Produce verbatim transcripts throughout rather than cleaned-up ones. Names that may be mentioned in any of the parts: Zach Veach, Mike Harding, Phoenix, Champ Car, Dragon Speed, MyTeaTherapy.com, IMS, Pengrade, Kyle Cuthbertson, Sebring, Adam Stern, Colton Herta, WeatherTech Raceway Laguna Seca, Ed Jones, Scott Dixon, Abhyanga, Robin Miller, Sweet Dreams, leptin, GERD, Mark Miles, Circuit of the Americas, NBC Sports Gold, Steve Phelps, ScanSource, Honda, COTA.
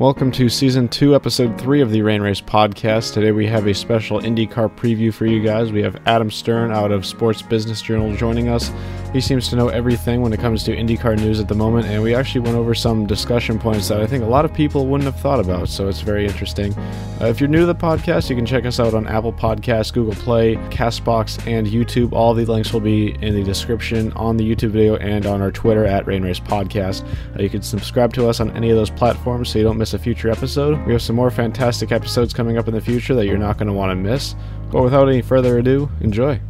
Welcome to Season two, Episode three of the Rain Race Podcast. Today we have a special IndyCar preview for you guys. We have Adam Stern out of Sports Business Journal joining us. He seems to know everything when it comes to IndyCar news at the moment, and we actually went over some discussion points that I think a lot of people wouldn't have thought about, so it's very interesting. Uh, if you're new to the podcast, you can check us out on Apple Podcasts, Google Play, CastBox, and YouTube. All the links will be in the description on the YouTube video and on our Twitter at Rain Race Podcast. Uh, you can subscribe to us on any of those platforms so you don't miss a future episode. We have some more fantastic episodes coming up in the future that you're not going to want to miss. But without any further ado, enjoy.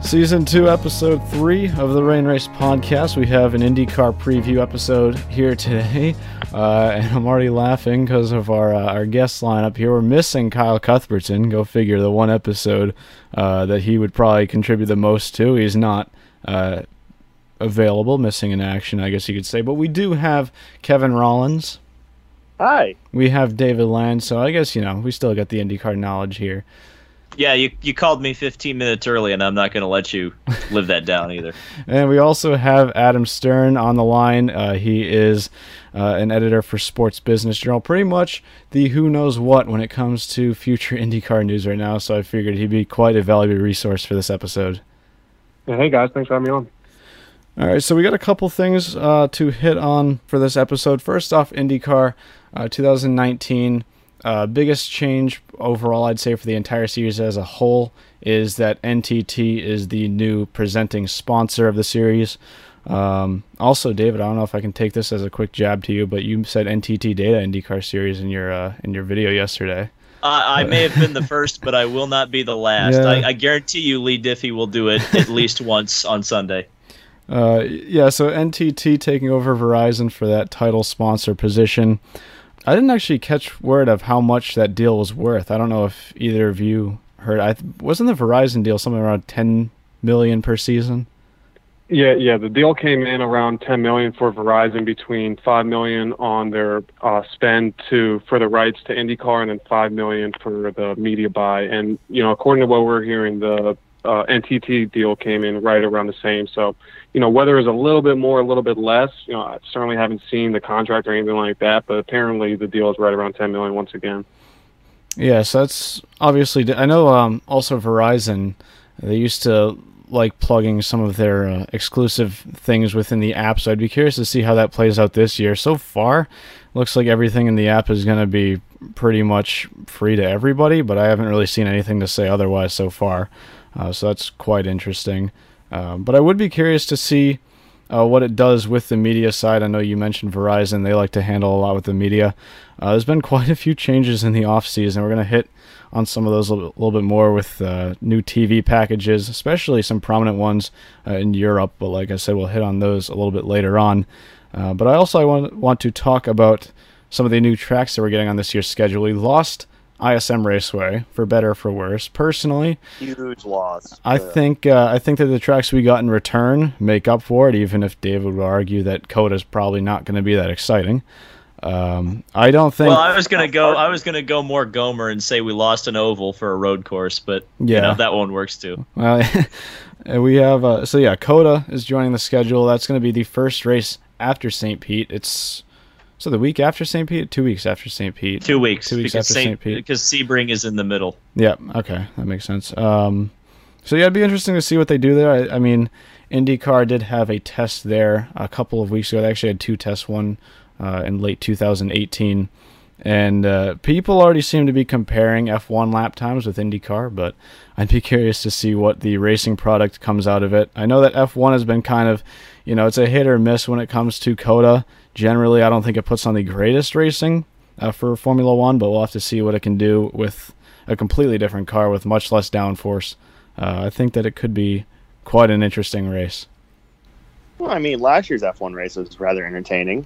Season two, Episode three of the Rain Race Podcast. We have an IndyCar preview episode here today, uh, and I'm already laughing because of our uh, our guest lineup here. We're missing Kyle Cuthbertson. Go figure, the one episode uh, that he would probably contribute the most to. He's not Uh, available, missing in action, I guess you could say. But we do have Kevin Rollins. Hi. We have David Land, so I guess, you know, we still got the IndyCar knowledge here. Yeah, you you called me fifteen minutes early, and I'm not going to let you live that down either. And we also have Adam Stern on the line. Uh, he is uh, an editor for Sports Business Journal, pretty much the who knows what when it comes to future IndyCar news right now, so I figured he'd be quite a valuable resource for this episode. Yeah, hey, guys. Thanks for having me on. All right, so we got a couple things uh, to hit on for this episode. First off, IndyCar uh, twenty nineteen, uh, biggest change overall, I'd say, for the entire series as a whole is that N T T is the new presenting sponsor of the series. Um, also, David, I don't know if I can take this as a quick jab to you, but you said N T T Data IndyCar Series in your uh, in your video yesterday. Uh, I may have been the first, but I will not be the last. Yeah. I, I guarantee you Leigh Diffey will do it at least once on Sunday. Uh, yeah, so N T T taking over Verizon for that title sponsor position. I didn't actually catch word of how much that deal was worth. I don't know if either of you heard. I th- wasn't the Verizon deal something around ten million dollars per season? Yeah, yeah. The deal came in around ten million dollars for Verizon, between five million dollars on their uh, spend to for the rights to IndyCar, and then five million dollars for the media buy. And you know, according to what we're hearing, the Uh, N T T deal came in right around the same. So, you know, whether it's a little bit more, a little bit less, you know, I certainly haven't seen the contract or anything like that, but apparently the deal is right around ten million dollars once again. Yeah, so that's obviously, I know um, also Verizon, they used to like plugging some of their uh, exclusive things within the app, so I'd be curious to see how that plays out this year. So far, looks like everything in the app is going to be pretty much free to everybody, but I haven't really seen anything to say otherwise so far. Uh, so that's quite interesting. Um, but I would be curious to see uh, what it does with the media side. I know you mentioned Verizon. They like to handle a lot with the media. Uh, there's been quite a few changes in the offseason. We're going to hit on some of those a little, little bit more with uh, new T V packages, especially some prominent ones uh, in Europe. But like I said, we'll hit on those a little bit later on. Uh, but I also want, want to talk about some of the new tracks that we're getting on this year's schedule. We lost I S M Raceway, for better or for worse. Personally, huge loss. I yeah. think uh, I think that the tracks we got in return make up for it, even if David would argue that COTA is probably not going to be that exciting. Um, I don't think. Well, I was gonna go. I was gonna go more Gomer and say we lost an oval for a road course, but yeah, you know, that one works too. Well, we have uh, so yeah, COTA is joining the schedule. That's going to be the first race after Saint Pete. It's So the week after Saint Pete? Two weeks after Saint Pete? Two weeks. Two weeks after Saint Pete. Because Sebring is in the middle. Yeah, okay. That makes sense. Um, so yeah, it'd be interesting to see what they do there. I, I mean, IndyCar did have a test there a couple of weeks ago. They actually had two tests, one uh, in late two thousand eighteen. And uh, people already seem to be comparing F one lap times with IndyCar, but I'd be curious to see what the racing product comes out of it. I know that F one has been kind of, you know, it's a hit or miss when it comes to COTA. Generally, I don't think it puts on the greatest racing uh, for Formula One, but we'll have to see what it can do with a completely different car with much less downforce. Uh, I think that it could be quite an interesting race. Well, I mean, last year's F one race was rather entertaining.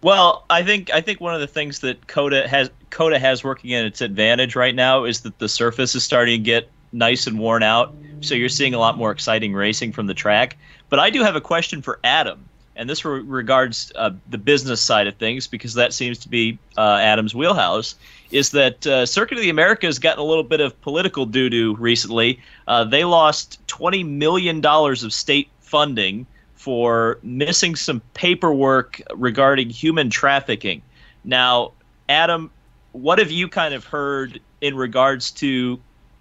Well, I think I think one of the things that COTA has COTA has working at its advantage right now is that the surface is starting to get nice and worn out, so you're seeing a lot more exciting racing from the track. But I do have a question for Adam, and this re- regards uh, the business side of things, because that seems to be uh, Adam's wheelhouse, is that uh, Circuit of the Americas has gotten a little bit of political doo-doo recently. Uh, they lost twenty million dollars of state funding for missing some paperwork regarding human trafficking. Now, Adam, what have you kind of heard in regards to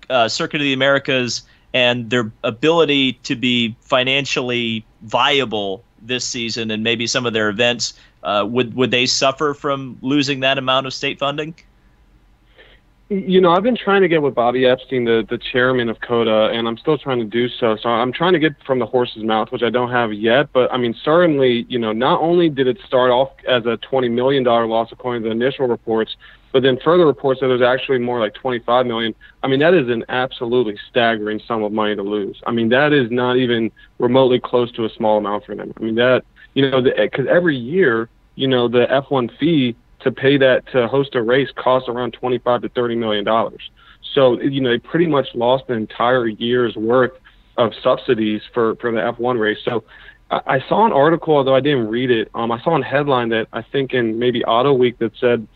uh, Circuit of the Americas and their ability to be financially viable this season and maybe some of their events? Uh, would, would they suffer from losing that amount of state funding? You know, I've been trying to get with Bobby Epstein, the, the chairman of COTA, and I'm still trying to do so. So I'm trying to get from the horse's mouth, which I don't have yet. But, I mean, certainly, you know, not only did it start off as a twenty million dollars loss according to the initial reports, but then further reports that it was actually more like twenty-five million dollars. I mean, that is an absolutely staggering sum of money to lose. I mean, that is not even remotely close to a small amount for them. I mean, that, you know, because every year, you know, the F one fee to pay that to host a race costs around twenty-five to thirty million dollars. So, you know, they pretty much lost an entire year's worth of subsidies for, for the F one race. So I, I saw an article, although I didn't read it. Um, I saw a headline that I think in maybe Auto Week that said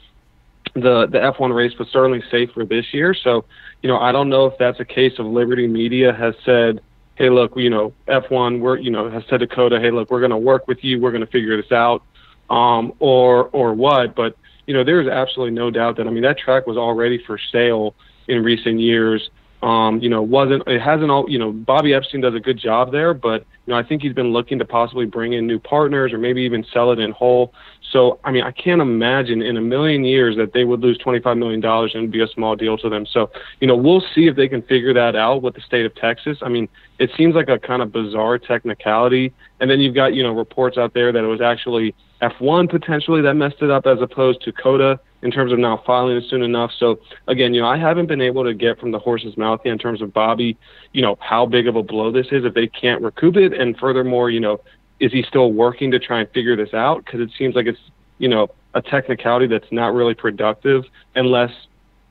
the, the F one race was certainly safer this year. So, you know, I don't know if that's a case of Liberty Media has said, hey, look, you know, F one, we're, you know, has said to COTA, hey, look, we're going to work with you. We're going to figure this out. Um, or or what, but you know there's absolutely no doubt that I mean that track was already for sale in recent years. Um, you know wasn't it hasn't all you know Bobby Epstein does a good job there, but you know I think he's been looking to possibly bring in new partners or maybe even sell it in whole. So I mean I can't imagine in a million years that they would lose twenty-five million dollars and it'd be a small deal to them. So you know we'll see if they can figure that out with the state of Texas. I mean it seems like a kind of bizarre technicality, and then you've got you know reports out there that it was actually F one potentially that messed it up as opposed to COTA in terms of not filing it soon enough. So again, you know, I haven't been able to get from the horse's mouth in terms of Bobby, you know, how big of a blow this is if they can't recoup it. And furthermore, you know, is he still working to try and figure this out? Because it seems like it's, you know, a technicality that's not really productive unless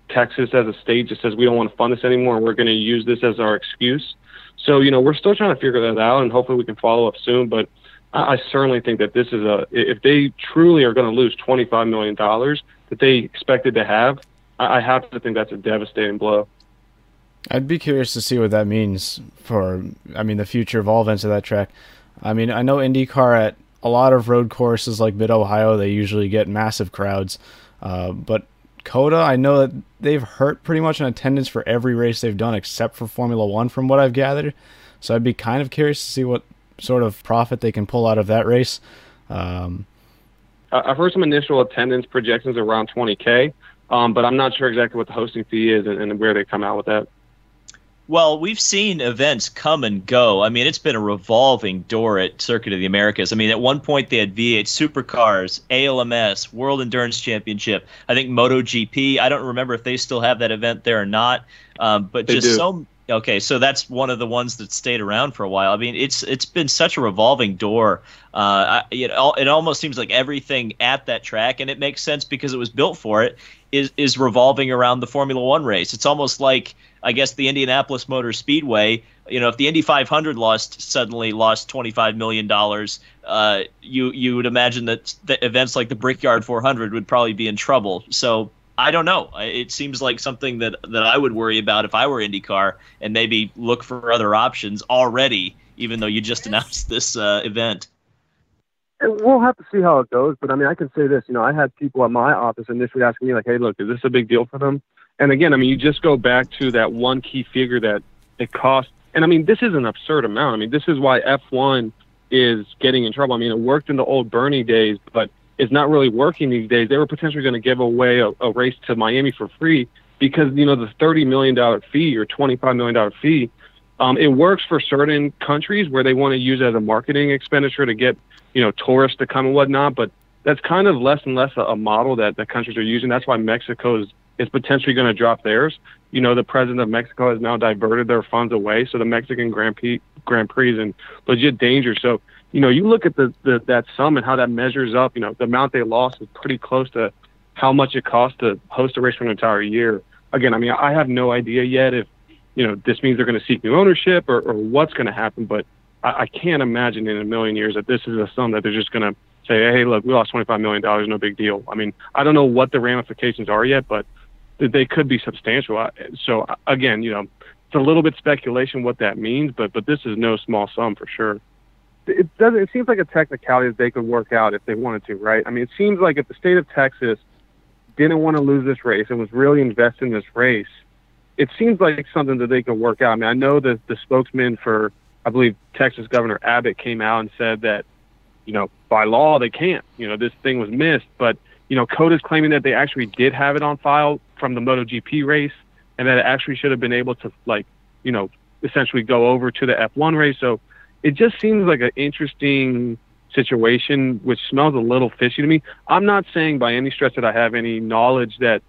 Texas as a state just says, we don't want to fund this anymore. We're going to use this as our excuse. So, you know, we're still trying to figure that out and hopefully we can follow up soon. But I certainly think that this is a, if they truly are going to lose twenty-five million dollars that they expected to have, I have to think that's a devastating blow. I'd be curious to see what that means for, I mean, the future of all events of that track. I mean, I know IndyCar at a lot of road courses like Mid-Ohio, they usually get massive crowds. Uh, but COTA, I know that they've hurt pretty much in attendance for every race they've done except for Formula One from what I've gathered. So I'd be kind of curious to see what sort of profit they can pull out of that race. Um, I've heard some initial attendance projections around twenty K, um, but I'm not sure exactly what the hosting fee is and, and where they come out with that. Well, we've seen events come and go. I mean, it's been a revolving door at Circuit of the Americas. I mean, at one point they had V eight Supercars, A L M S, World Endurance Championship. I think MotoGP. I don't remember if they still have that event there or not, um, but they just do. so Okay, so that's one of the ones that stayed around for a while. I mean, it's it's been such a revolving door. Uh, I, it, all, it almost seems like everything at that track, and it makes sense because it was built for it, is is revolving around the Formula One race. It's almost like, I guess, the Indianapolis Motor Speedway. You know, if the Indy five hundred lost suddenly lost twenty-five million dollars, uh, you you would imagine that the events like the Brickyard four hundred would probably be in trouble. So I don't know. It seems like something that, that I would worry about if I were IndyCar and maybe look for other options already, even though you just announced this uh, event. And we'll have to see how it goes. But, I mean, I can say this. You know, I had people at my office initially asking me, like, hey, look, is this a big deal for them? And, again, I mean, you just go back to that one key figure that it costs. And, I mean, this is an absurd amount. I mean, this is why F one is getting in trouble. I mean, it worked in the old Bernie days, but it's not really working these days. They were potentially going to give away a, a race to Miami for free because, you know, the thirty million dollars fee or twenty-five million dollars fee, um, it works for certain countries where they want to use it as a marketing expenditure to get, you know, tourists to come and whatnot. But that's kind of less and less a, a model that, that countries are using. That's why Mexico is, is potentially going to drop theirs. You know, the president of Mexico has now diverted their funds away. So the Mexican Grand Prix, Grand Prix is in legit danger. So, you know, you look at the, the that sum and how that measures up. You know, the amount they lost is pretty close to how much it costs to host a race for an entire year. Again, I mean, I have no idea yet if, you know, this means they're going to seek new ownership or, or what's going to happen. But I, I can't imagine in a million years that this is a sum that they're just going to say, hey, look, we lost twenty-five million dollars, no big deal. I mean, I don't know what the ramifications are yet, but they could be substantial. So, again, you know, it's a little bit speculation what that means, but, but this is no small sum for sure. it doesn't. It seems like a technicality that they could work out if they wanted to, right? I mean, it seems like if the state of Texas didn't want to lose this race and was really invested in this race, it seems like something that they could work out. I mean, I know that the spokesman for, I believe, Texas Governor Abbott came out and said that, you know, by law they can't. You know, this thing was missed, but you know, COTA's claiming that they actually did have it on file from the MotoGP race, and that it actually should have been able to, like, you know, essentially go over to the F one race. So it just seems like an interesting situation, which smells a little fishy to me. I'm not saying by any stretch that I have any knowledge that,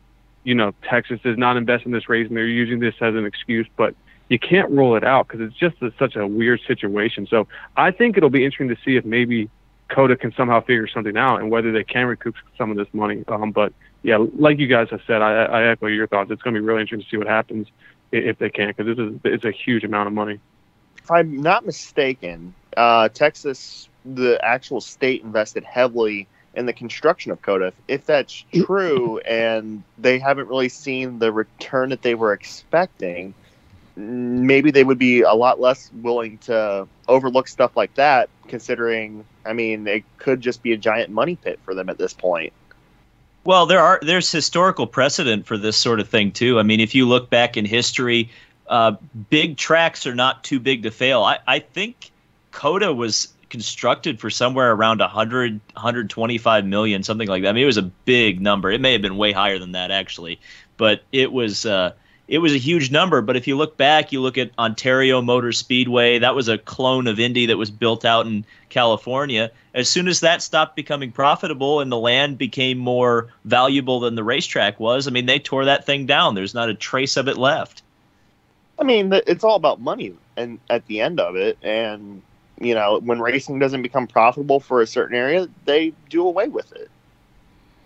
you know, Texas does not invest in this race and they're using this as an excuse, but you can't rule it out because it's just a, such a weird situation. So I think it'll be interesting to see if maybe COTA can somehow figure something out and whether they can recoup some of this money. Um, but, yeah, like you guys have said, I, I echo your thoughts. It's going to be really interesting to see what happens if they can, because this is, it's a huge amount of money. If I'm not mistaken, uh, Texas, the actual state, invested heavily in the construction of COTA. If that's true and they haven't really seen the return that they were expecting, maybe they would be a lot less willing to overlook stuff like that, considering, I mean, it could just be a giant money pit for them at this point. Well, there are there's historical precedent for this sort of thing, too. I mean, if you look back in history, uh, big tracks are not too big to fail. I, I think COTA was constructed for somewhere around one hundred, one hundred twenty-five million, something like that. I mean, it was a big number. It may have been way higher than that, actually, but it was uh, – it was a huge number. But if you look back, you look at Ontario Motor Speedway. That was a clone of Indy that was built out in California. As soon as that stopped becoming profitable and the land became more valuable than the racetrack was, I mean, they tore that thing down. There's not a trace of it left. I mean, it's all about money and at the end of it. And, you know, when racing doesn't become profitable for a certain area, they do away with it.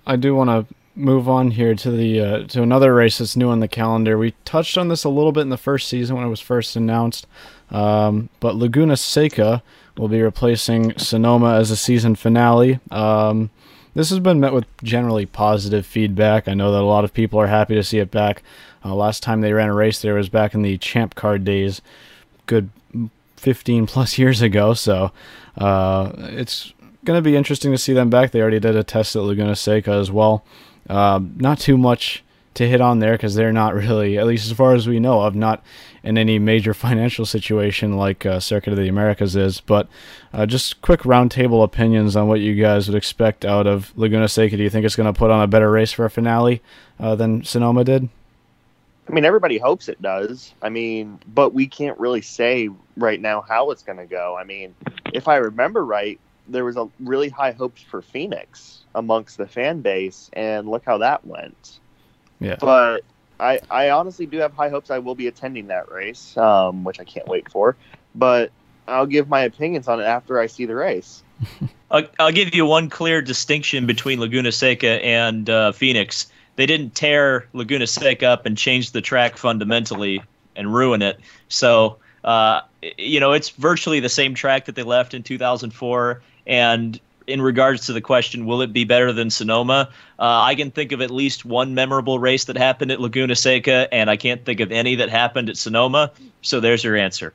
I do want to move on here to the uh, to another race that's new on the calendar. We touched on this a little bit in the first season when it was first announced, um, but Laguna Seca will be replacing Sonoma as a season finale. Um, this has been met with generally positive feedback. I know that a lot of people are happy to see it back. Uh, last time they ran a race there was back in the Champ Car days, good fifteen plus years ago, so uh, it's going to be interesting to see them back. They already did a test at Laguna Seca as well. Um, not too much to hit on there because they're not really, at least as far as we know of, not in any major financial situation like uh, Circuit of the Americas is. But uh, just quick roundtable opinions on what you guys would expect out of Laguna Seca. Do you think it's going to put on a better race for a finale uh, than Sonoma did? I mean, everybody hopes it does. I mean, but we can't really say right now how it's going to go. I mean, if I remember right, there was a really high hopes for Phoenix amongst the fan base, and look how that went. Yeah. But I, I honestly do have high hopes. I will be attending that race, um, which I can't wait for. But I'll give my opinions on it after I see the race. I'll, I'll give you one clear distinction between Laguna Seca and uh, Phoenix. They didn't tear Laguna Seca up and change the track fundamentally and ruin it. So, uh, you know, it's virtually the same track that they left in two thousand four. And in regards to the question, will it be better than Sonoma? Uh, I can think of at least one memorable race that happened at Laguna Seca, and I can't think of any that happened at Sonoma. So there's your answer.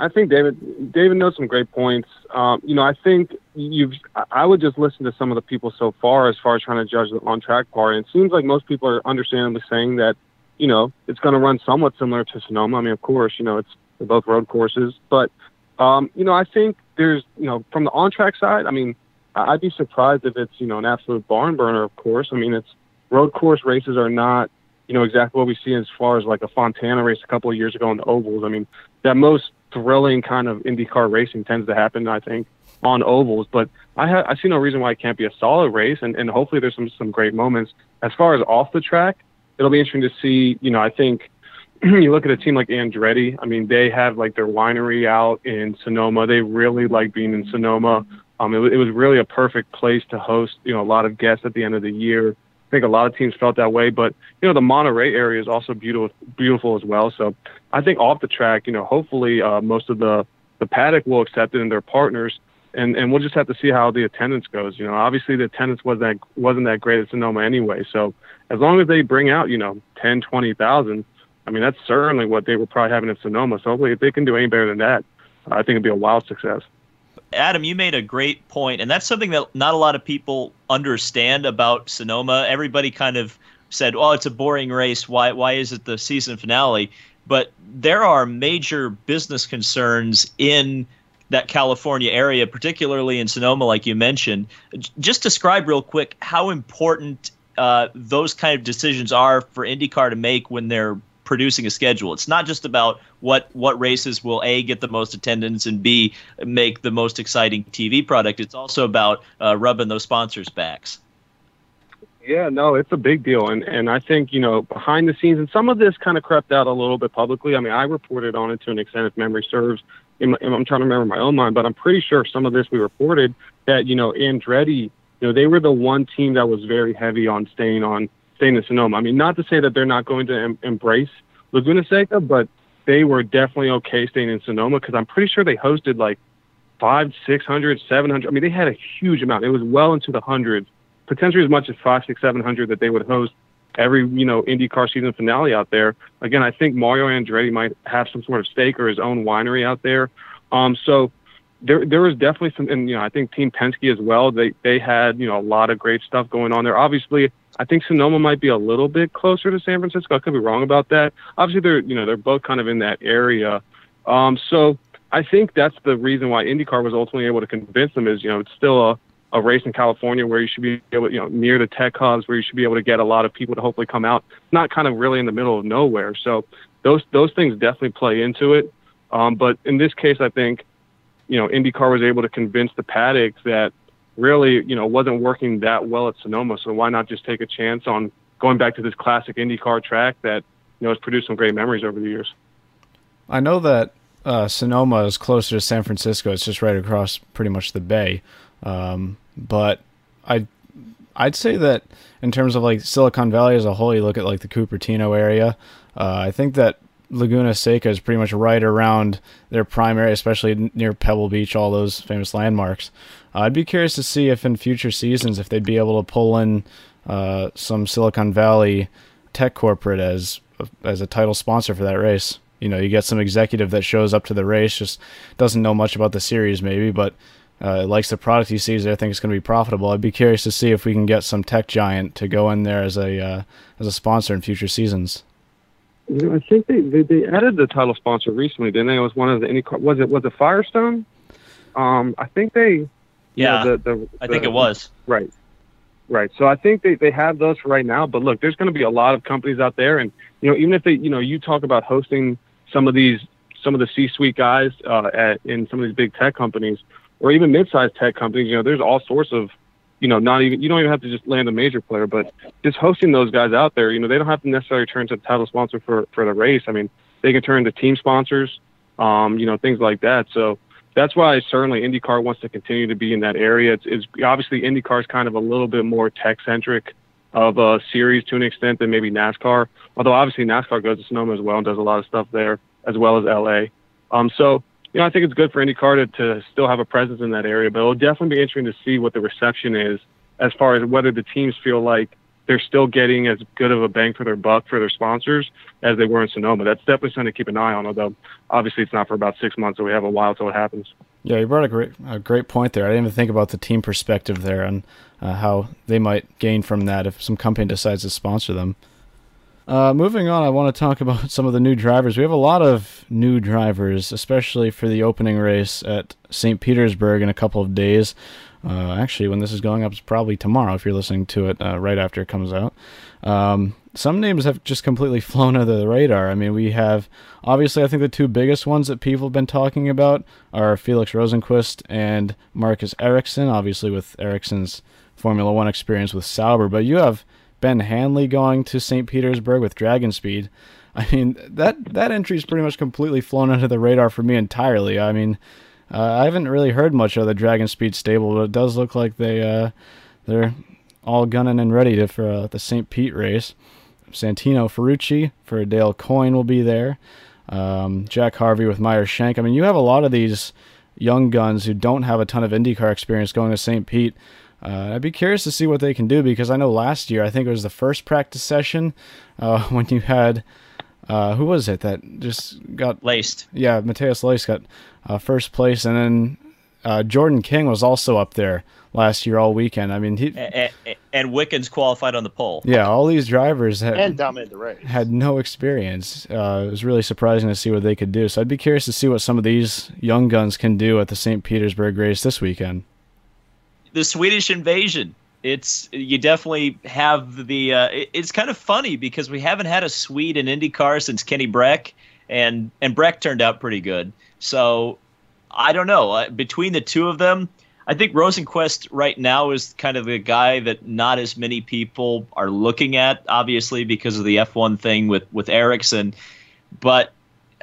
I think David David knows some great points. Um, you know, I think you've. I would just listen to some of the people so far as far as trying to judge the on-track part. And it seems like most people are understandably saying that, you know, it's going to run somewhat similar to Sonoma. I mean, of course, you know, it's they're both road courses, but. Um, you know, I think there's, you know, from the on-track side, I mean, I'd be surprised if it's, you know, an absolute barn burner, of course. I mean, it's road course races are not, you know, exactly what we see as far as like a Fontana race a couple of years ago in the ovals. I mean, that most thrilling kind of IndyCar racing tends to happen, I think, on ovals. But I, ha- I see no reason why it can't be a solid race, and, and hopefully there's some, some great moments. As far as off the track, it'll be interesting to see, you know, I think, you look at a team like Andretti. I mean, they have like their winery out in Sonoma. They really like being in Sonoma. Um, it, it was really a perfect place to host, you know, a lot of guests at the end of the year. I think a lot of teams felt that way, but you know, the Monterey area is also beautiful, beautiful as well. So I think off the track, you know, hopefully uh, most of the, the paddock will accept it and their partners, and, and we'll just have to see how the attendance goes. You know, obviously the attendance wasn't that, wasn't that great at Sonoma anyway. So as long as they bring out, you know, ten, twenty thousand, I mean, that's certainly what they were probably having at Sonoma. So hopefully if they can do any better than that, I think it'd be a wild success. Adam, you made a great point, and that's something that not a lot of people understand about Sonoma. Everybody kind of said, oh, it's a boring race. Why, why is it the season finale? But there are major business concerns in that California area, particularly in Sonoma, like you mentioned. Just describe real quick how important uh, those kind of decisions are for IndyCar to make when they're producing a schedule. It's not just about what what races will A, get the most attendance, and B, make the most exciting T V product. It's also about uh, rubbing those sponsors' backs. Yeah, no, it's a big deal. And, and I think, you know, behind the scenes, and some of this kind of crept out a little bit publicly. I mean, I reported on it to an extent, if memory serves. In my, I'm trying to remember my own mind, but I'm pretty sure some of this we reported that, you know, Andretti, you know, they were the one team that was very heavy on staying on staying in Sonoma. I mean, not to say that they're not going to em- embrace Laguna Seca, but they were definitely okay staying in Sonoma because I'm pretty sure they hosted like five, six hundred, seven hundred. I mean, they had a huge amount. It was well into the hundreds, potentially as much as five, six, seven hundred that they would host every, you know, IndyCar season finale out there. Again, I think Mario Andretti might have some sort of stake or his own winery out there. Um, so there, there was definitely some, and, you know, I think Team Penske as well, they, they had, you know, a lot of great stuff going on there. Obviously, I think Sonoma might be a little bit closer to San Francisco. I could be wrong about that. Obviously they're, you know, they're both kind of in that area. Um, so I think that's the reason why IndyCar was ultimately able to convince them is, you know, it's still a, a race in California where you should be able, you know, near the tech hubs where you should be able to get a lot of people to hopefully come out, not kind of really in the middle of nowhere. So those, those things definitely play into it. Um, but in this case, I think, you know, IndyCar was able to convince the paddocks that really, you know, wasn't working that well at Sonoma. So why not just take a chance on going back to this classic IndyCar track that, you know, has produced some great memories over the years. I know that uh, Sonoma is closer to San Francisco. It's just right across pretty much the bay. Um, But I, I'd say that in terms of like Silicon Valley as a whole, you look at like the Cupertino area. Uh, I think that Laguna Seca is pretty much right around their primary, especially near Pebble Beach, all those famous landmarks. Uh, I'd be curious to see if in future seasons, if they'd be able to pull in uh, some Silicon Valley tech corporate as as a title sponsor for that race. You know, you get some executive that shows up to the race, just doesn't know much about the series maybe, but. Uh, likes the product he sees there, thinks it's going to be profitable. I'd be curious to see if we can get some tech giant to go in there as a uh, as a sponsor in future seasons. You know, I think they, they, they added the title sponsor recently, didn't they? It was one of the IndyCar. Was it was it Firestone? Um, I think they. Yeah, know, the, the, the, I think the, it was right, right. So I think they, they have those right now. But look, there's going to be a lot of companies out there, and you know, even if they, you know, you talk about hosting some of these some of the C-suite guys uh, at in some of these big tech companies. Or even mid-sized tech companies, you know, there's all sorts of, you know, not even, you don't even have to just land a major player, but just hosting those guys out there, you know, they don't have to necessarily turn to the title sponsor for, for the race. I mean, they can turn to team sponsors, um, you know, things like that. So that's why certainly IndyCar wants to continue to be in that area. It's, it's obviously IndyCar is kind of a little bit more tech-centric of a series to an extent than maybe NASCAR, although obviously NASCAR goes to Sonoma as well and does a lot of stuff there, as well as L A. Um, so, you know, I think it's good for IndyCar to, to still have a presence in that area, but it'll definitely be interesting to see what the reception is as far as whether the teams feel like they're still getting as good of a bang for their buck for their sponsors as they were in Sonoma. That's definitely something to keep an eye on, although obviously it's not for about six months, so we have a while till it happens. Yeah, you brought a great, a great point there. I didn't even think about the team perspective there and uh, how they might gain from that if some company decides to sponsor them. Uh, moving on, I want to talk about some of the new drivers. We have a lot of new drivers, especially for the opening race at Saint Petersburg in a couple of days. Uh, actually, when this is going up, it's probably tomorrow if you're listening to it uh, right after it comes out. Um, some names have just completely flown under the radar. I mean, we have, obviously, I think the two biggest ones that people have been talking about are Felix Rosenqvist and Marcus Ericsson, obviously with Ericsson's Formula One experience with Sauber, but you have Ben Hanley going to Saint Petersburg with Dragon Speed. I mean, that that entry's pretty much completely flown under the radar for me entirely. I mean, uh, I haven't really heard much of the Dragon Speed stable, but it does look like they uh, they're all gunning and ready to, for uh, the Saint Pete race. Santino Ferrucci for Dale Coyne will be there. Um, Jack Harvey with Meyer Shank. I mean, you have a lot of these young guns who don't have a ton of IndyCar experience going to Saint Pete. Uh, I'd be curious to see what they can do because I know last year, I think it was the first practice session uh, when you had, uh, who was it that just got... Laced. Yeah, Mateus Laced got uh, first place, and then Uh, Jordan King was also up there last year all weekend. I mean, he and, and, and Wickens qualified on the pole. Yeah, all these drivers had, and dominated the race. Had no experience. Uh, it was really surprising to see what they could do. So I'd be curious to see what some of these young guns can do at the Saint Petersburg race this weekend. The Swedish Invasion. It's you definitely have the. Uh, it, it's kind of funny because we haven't had a Swede in IndyCar since Kenny Breck, and and Breck turned out pretty good. So I don't know. Uh, between the two of them, I think Rosenqvist right now is kind of the guy that not as many people are looking at, obviously because of the F one thing with with Ericsson. But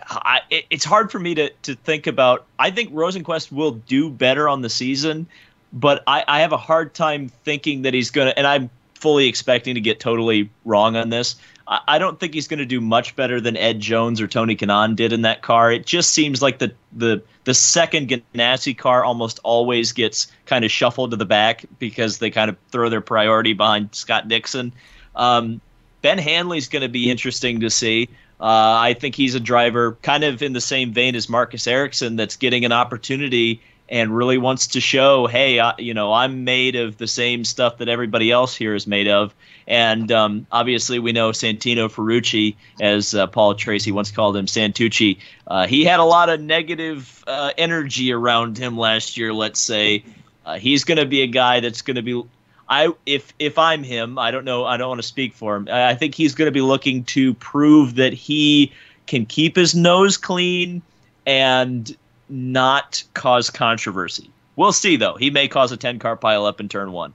I, it, it's hard for me to to think about. I think Rosenqvist will do better on the season. But I, I have a hard time thinking that he's going to, and I'm fully expecting to get totally wrong on this. I, I don't think he's going to do much better than Ed Jones or Tony Kanaan did in that car. It just seems like the the, the second Ganassi car almost always gets kind of shuffled to the back because they kind of throw their priority behind Scott Dixon. Um, Ben Hanley's going to be interesting to see. Uh, I think he's a driver kind of in the same vein as Marcus Ericsson that's getting an opportunity and really wants to show, hey, I, you know, I'm made of the same stuff that everybody else here is made of. And um, obviously we know Santino Ferrucci, as uh, Paul Tracy once called him, Santucci. Uh, he had a lot of negative uh, energy around him last year, let's say. Uh, he's going to be a guy that's going to be – I if if I'm him, I don't know, I don't want to speak for him. I think he's going to be looking to prove that he can keep his nose clean and – not cause controversy. We'll see, though. He may cause a ten-car pileup in turn one.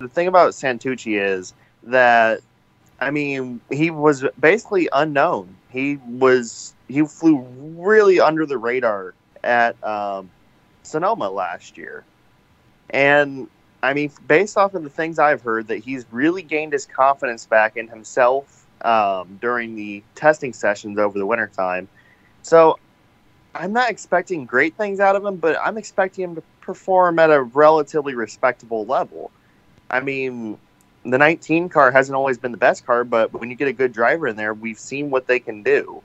The thing about Santucci is that, I mean, he was basically unknown. He was he flew really under the radar at um, Sonoma last year. And, I mean, based off of the things I've heard, that he's really gained his confidence back in himself um, during the testing sessions over the wintertime. So I'm not expecting great things out of him, but I'm expecting him to perform at a relatively respectable level. I mean, the nineteen car hasn't always been the best car, but when you get a good driver in there, we've seen what they can do.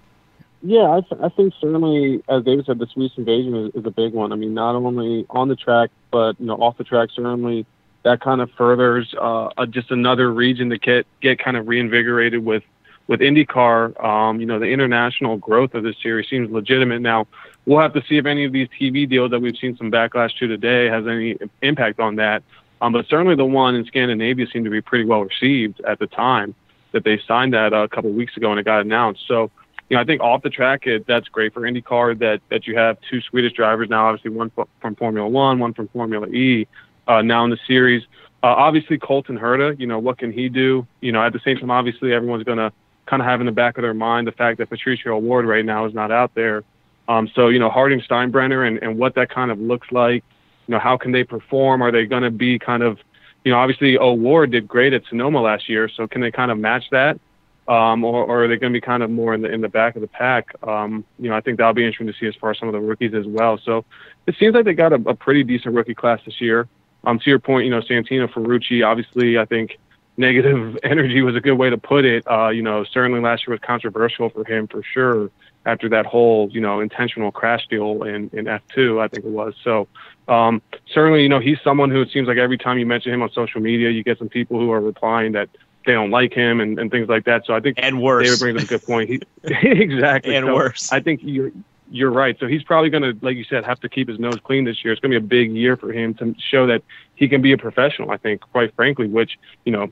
Yeah, I, th- I think certainly, as David said, the Swedish Invasion is, is a big one. I mean, not only on the track, but you know, off the track, certainly that kind of furthers uh, uh, just another region to get, get kind of reinvigorated with. With IndyCar, um, you know, the international growth of this series seems legitimate. Now, we'll have to see if any of these T V deals that we've seen some backlash to today has any impact on that. Um, but certainly the one in Scandinavia seemed to be pretty well received at the time that they signed that uh, a couple of weeks ago and it got announced. So, you know, I think off the track, it, that's great for IndyCar that, that you have two Swedish drivers now, obviously one f- from Formula One, one from Formula E, uh, now in the series. Uh, obviously, Colton Herta, you know, what can he do? You know, at the same time, obviously, everyone's going to kind of have in the back of their mind the fact that Patricio O'Ward right now is not out there. Um, so, you know, Harding-Steinbrenner and, and what that kind of looks like, you know, how can they perform? Are they going to be kind of, you know, obviously O'Ward did great at Sonoma last year, so can they kind of match that? Um, or, or are they going to be kind of more in the in the back of the pack? Um, you know, I think that'll be interesting to see as far as some of the rookies as well. So it seems like they got a, a pretty decent rookie class this year. Um, to your point, you know, Santino Ferrucci, obviously, I think, negative energy was a good way to put it. Uh, you know, certainly last year was controversial for him for sure after that whole, you know, intentional crash deal in, in F two, I think it was. So um, certainly, you know, he's someone who it seems like every time you mention him on social media, you get some people who are replying that they don't like him and, and things like that. So I think and worse. David brings up a good point. He, exactly. And so worse. I think you're, you're right. So he's probably going to, like you said, have to keep his nose clean this year. It's going to be a big year for him to show that he can be a professional, I think, quite frankly, which, you know,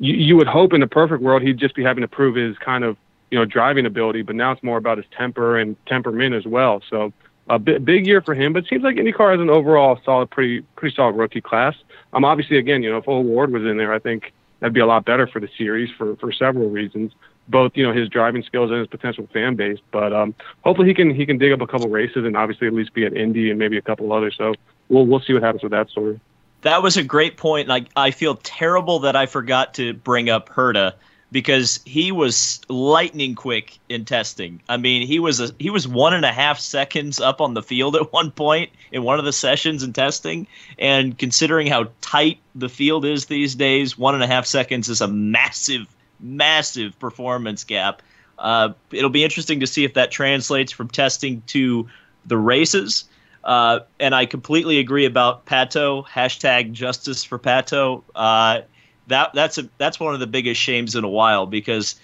You, you would hope in the perfect world he'd just be having to prove his kind of, you know, driving ability, but now it's more about his temper and temperament as well. So a b- big year for him, but it seems like IndyCar has an overall solid, pretty pretty solid rookie class. Um, obviously, again, you know, if O'Ward was in there, I think that'd be a lot better for the series for, for several reasons, both, you know, his driving skills and his potential fan base. But um, hopefully he can he can dig up a couple races and obviously at least be at Indy and maybe a couple others. So we'll we'll see what happens with that story. That was a great point, and I, I feel terrible that I forgot to bring up Herta because he was lightning quick in testing. I mean, he was a, he was one and a half seconds up on the field at one point in one of the sessions in testing, and considering how tight the field is these days, one and a half seconds is a massive, massive performance gap. Uh, it'll be interesting to see if that translates from testing to the races. Uh, and I completely agree about Pato, hashtag justice for Pato. Uh, that, that's, a, that's one of the biggest shames in a while, because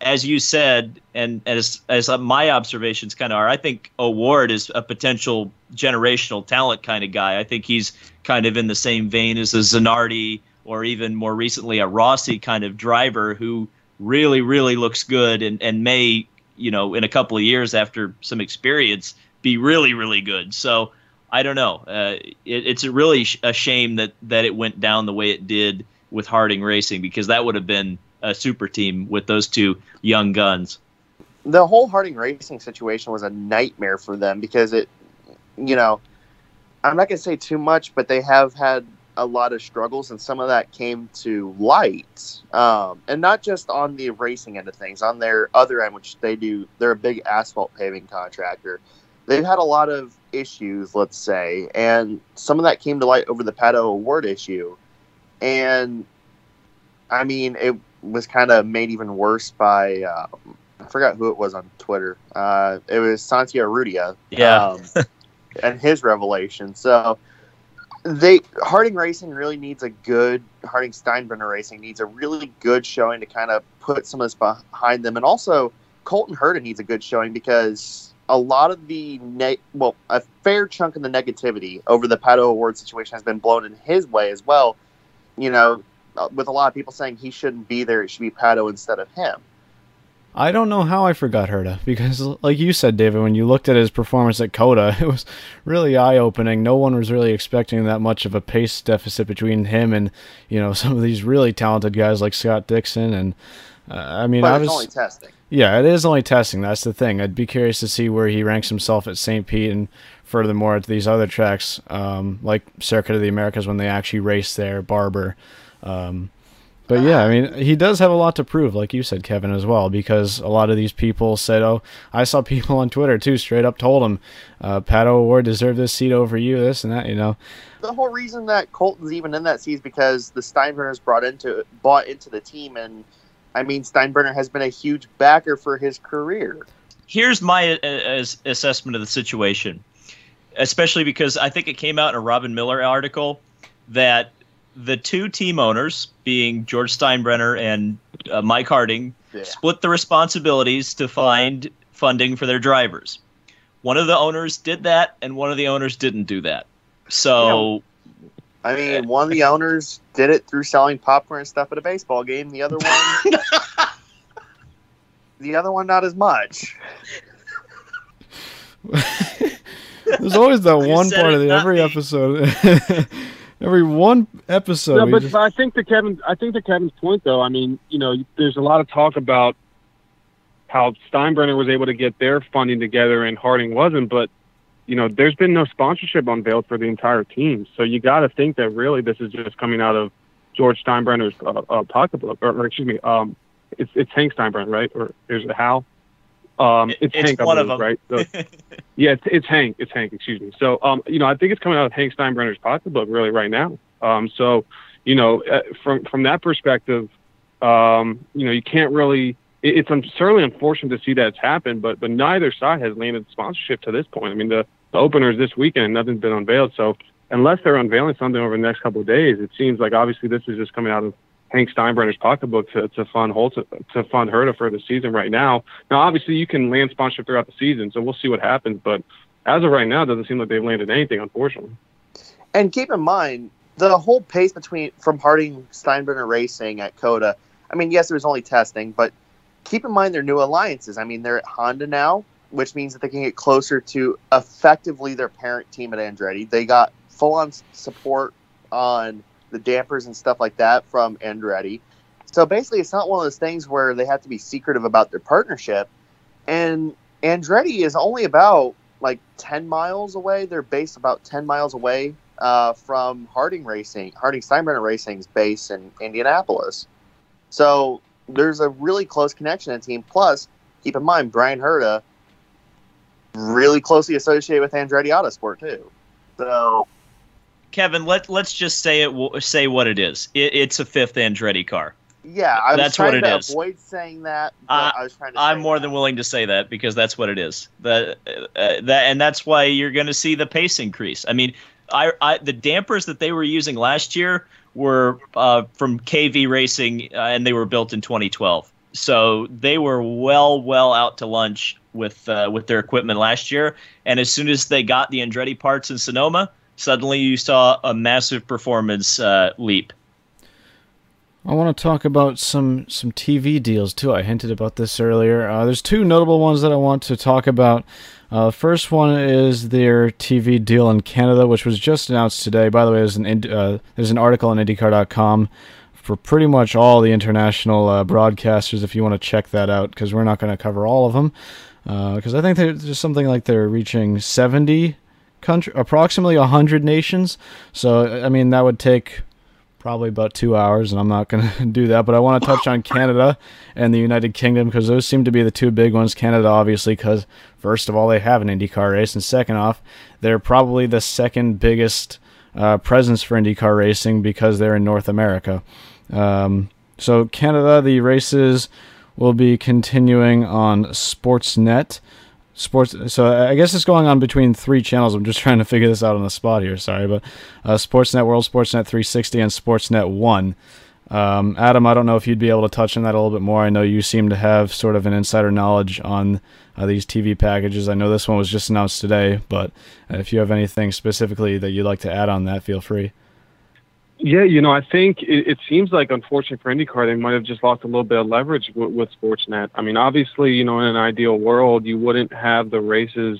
as you said, and as, as my observations kind of are, I think O'Ward is a potential generational talent kind of guy. I think he's kind of in the same vein as a Zanardi or even more recently a Rossi kind of driver who really, really looks good and, and may, you know, in a couple of years after some experience, be really, really good. So I don't know. Uh, it, it's a really sh a shame that, that it went down the way it did with Harding Racing, because that would have been a super team with those two young guns. The whole Harding Racing situation was a nightmare for them, because it, you know, I'm not going to say too much, but they have had a lot of struggles, and some of that came to light. Um, and not just on the racing end of things, on their other end, which they do, they're a big asphalt paving contractor. They've had a lot of issues, let's say, and some of that came to light over the Pato O'Ward issue. And, I mean, it was kind of made even worse by, uh, I forgot who it was on Twitter. Uh, it was Santiago Rudia. Yeah. Um, and his revelation. So, they Harding Racing really needs a good, Harding-Steinbrenner Racing needs a really good showing to kind of put some of this behind them. And also, Colton Herta needs a good showing, because a lot of the, ne well, a fair chunk of the negativity over the Pato O'Ward situation has been blown in his way as well. You know, with a lot of people saying he shouldn't be there, it should be Pato instead of him. I don't know how I forgot Herta, because like you said, David, when you looked at his performance at COTA, it was really eye-opening. No one was really expecting that much of a pace deficit between him and, you know, some of these really talented guys like Scott Dixon. And, uh, I mean, but I was... only testing. Yeah, it is only testing. That's the thing. I'd be curious to see where he ranks himself at Saint Pete and furthermore at these other tracks, um, like Circuit of the Americas when they actually race there, Barber. Um, but yeah, I mean, he does have a lot to prove, like you said, Kevin, as well, because a lot of these people said, oh, I saw people on Twitter, too, straight up told him, uh, Pato O'Ward deserved this seat over you, this and that, you know. The whole reason that Colton's even in that seat is because the Steinbrenners brought into, bought into the team, and I mean, Steinbrenner has been a huge backer for his career. Here's my uh, assessment of the situation, especially because I think it came out in a Robin Miller article that the two team owners, being George Steinbrenner and uh, Mike Harding, yeah, split the responsibilities to find funding for their drivers. One of the owners did that, and one of the owners didn't do that. So... yeah. I mean, one of the owners did it through selling popcorn and stuff at a baseball game. The other one, the other one, not as much. There's always that you one part of the, every me. episode, every one episode. No, but, just... but I think the Kevin, I think the Kevin's point, though. I mean, you know, there's a lot of talk about how Steinbrenner was able to get their funding together and Harding wasn't, but you know, there's been no sponsorship unveiled for the entire team. So you got to think that really this is just coming out of George Steinbrenner's uh, uh, pocketbook. Or, or excuse me, um, it's, it's Hank Steinbrenner, right? Or is it Hal? Um, it's, it's Hank, one I believe, of them. Right? So, yeah, it's, it's Hank. It's Hank, excuse me. So, um, you know, I think it's coming out of Hank Steinbrenner's pocketbook really right now. Um, so, you know, uh, from, from that perspective, um, you know, you can't really... it, it's un certainly unfortunate to see that it's happened, but, but neither side has landed sponsorship to this point. I mean, the... the opener is this weekend and nothing's been unveiled. So unless they're unveiling something over the next couple of days, it seems like obviously this is just coming out of Hank Steinbrenner's pocketbook to, to fund Holta, to fund Herta for the season right now. Now, obviously you can land sponsorship throughout the season, so we'll see what happens. But as of right now, it doesn't seem like they've landed anything, unfortunately. And keep in mind, the whole pace between from Harding-Steinbrenner Racing at COTA, I mean, yes, there was only testing, but keep in mind their new alliances. I mean, they're at Honda now, which means that they can get closer to effectively their parent team at Andretti. They got full-on support on the dampers and stuff like that from Andretti. So basically it's not one of those things where they have to be secretive about their partnership. And Andretti is only about like ten miles away. They're based about ten miles away uh, from Harding Racing, Harding-Steinbrenner Racing's base in Indianapolis. So there's a really close connection to the team. Plus, keep in mind, Brian Herta, really closely associated with Andretti Autosport too. So, Kevin, let let's just say it. Say what it is. It, it's a fifth Andretti car. Yeah, I was that's trying what it to is. Avoid saying that. But uh, I was trying to I'm more that. than willing to say that because that's what it is. That uh, that and that's why you're going to see the pace increase. I mean, I, I the dampers that they were using last year were uh, from K V Racing, uh, and they were built in twenty twelve. So they were well, well out to lunch with uh, with their equipment last year. And as soon as they got the Andretti parts in Sonoma, suddenly you saw a massive performance uh, leap. I want to talk about some, some T V deals, too. I hinted about this earlier. Uh, there's two notable ones that I want to talk about. Uh, first one is their T V deal in Canada, which was just announced today. By the way, there's an, uh, there's an article on IndyCar dot com for pretty much all the international uh, broadcasters if you want to check that out, because we're not going to cover all of them. Because uh, I think there's something like they're reaching seventy country, approximately one hundred nations. So, I mean, that would take probably about two hours, and I'm not going to do that. But I want to touch on Canada and the United Kingdom because those seem to be the two big ones. Canada, obviously, because first of all, they have an IndyCar race, and second off, they're probably the second biggest uh, presence for IndyCar racing because they're in North America. Um, so Canada, the races will be continuing on Sportsnet. Sports, so I guess it's going on between three channels. I'm just trying to figure this out on the spot here. Sorry, but uh, Sportsnet World, Sportsnet three sixty, and Sportsnet One. Um, Adam, I don't know if you'd be able to touch on that a little bit more. I know you seem to have sort of an insider knowledge on uh, these T V packages. I know this one was just announced today, but if you have anything specifically that you'd like to add on that, feel free. Yeah, you know, I think it, it seems like, unfortunately for IndyCar, they might have just lost a little bit of leverage with, with Sportsnet. I mean, obviously, you know, in an ideal world, you wouldn't have the races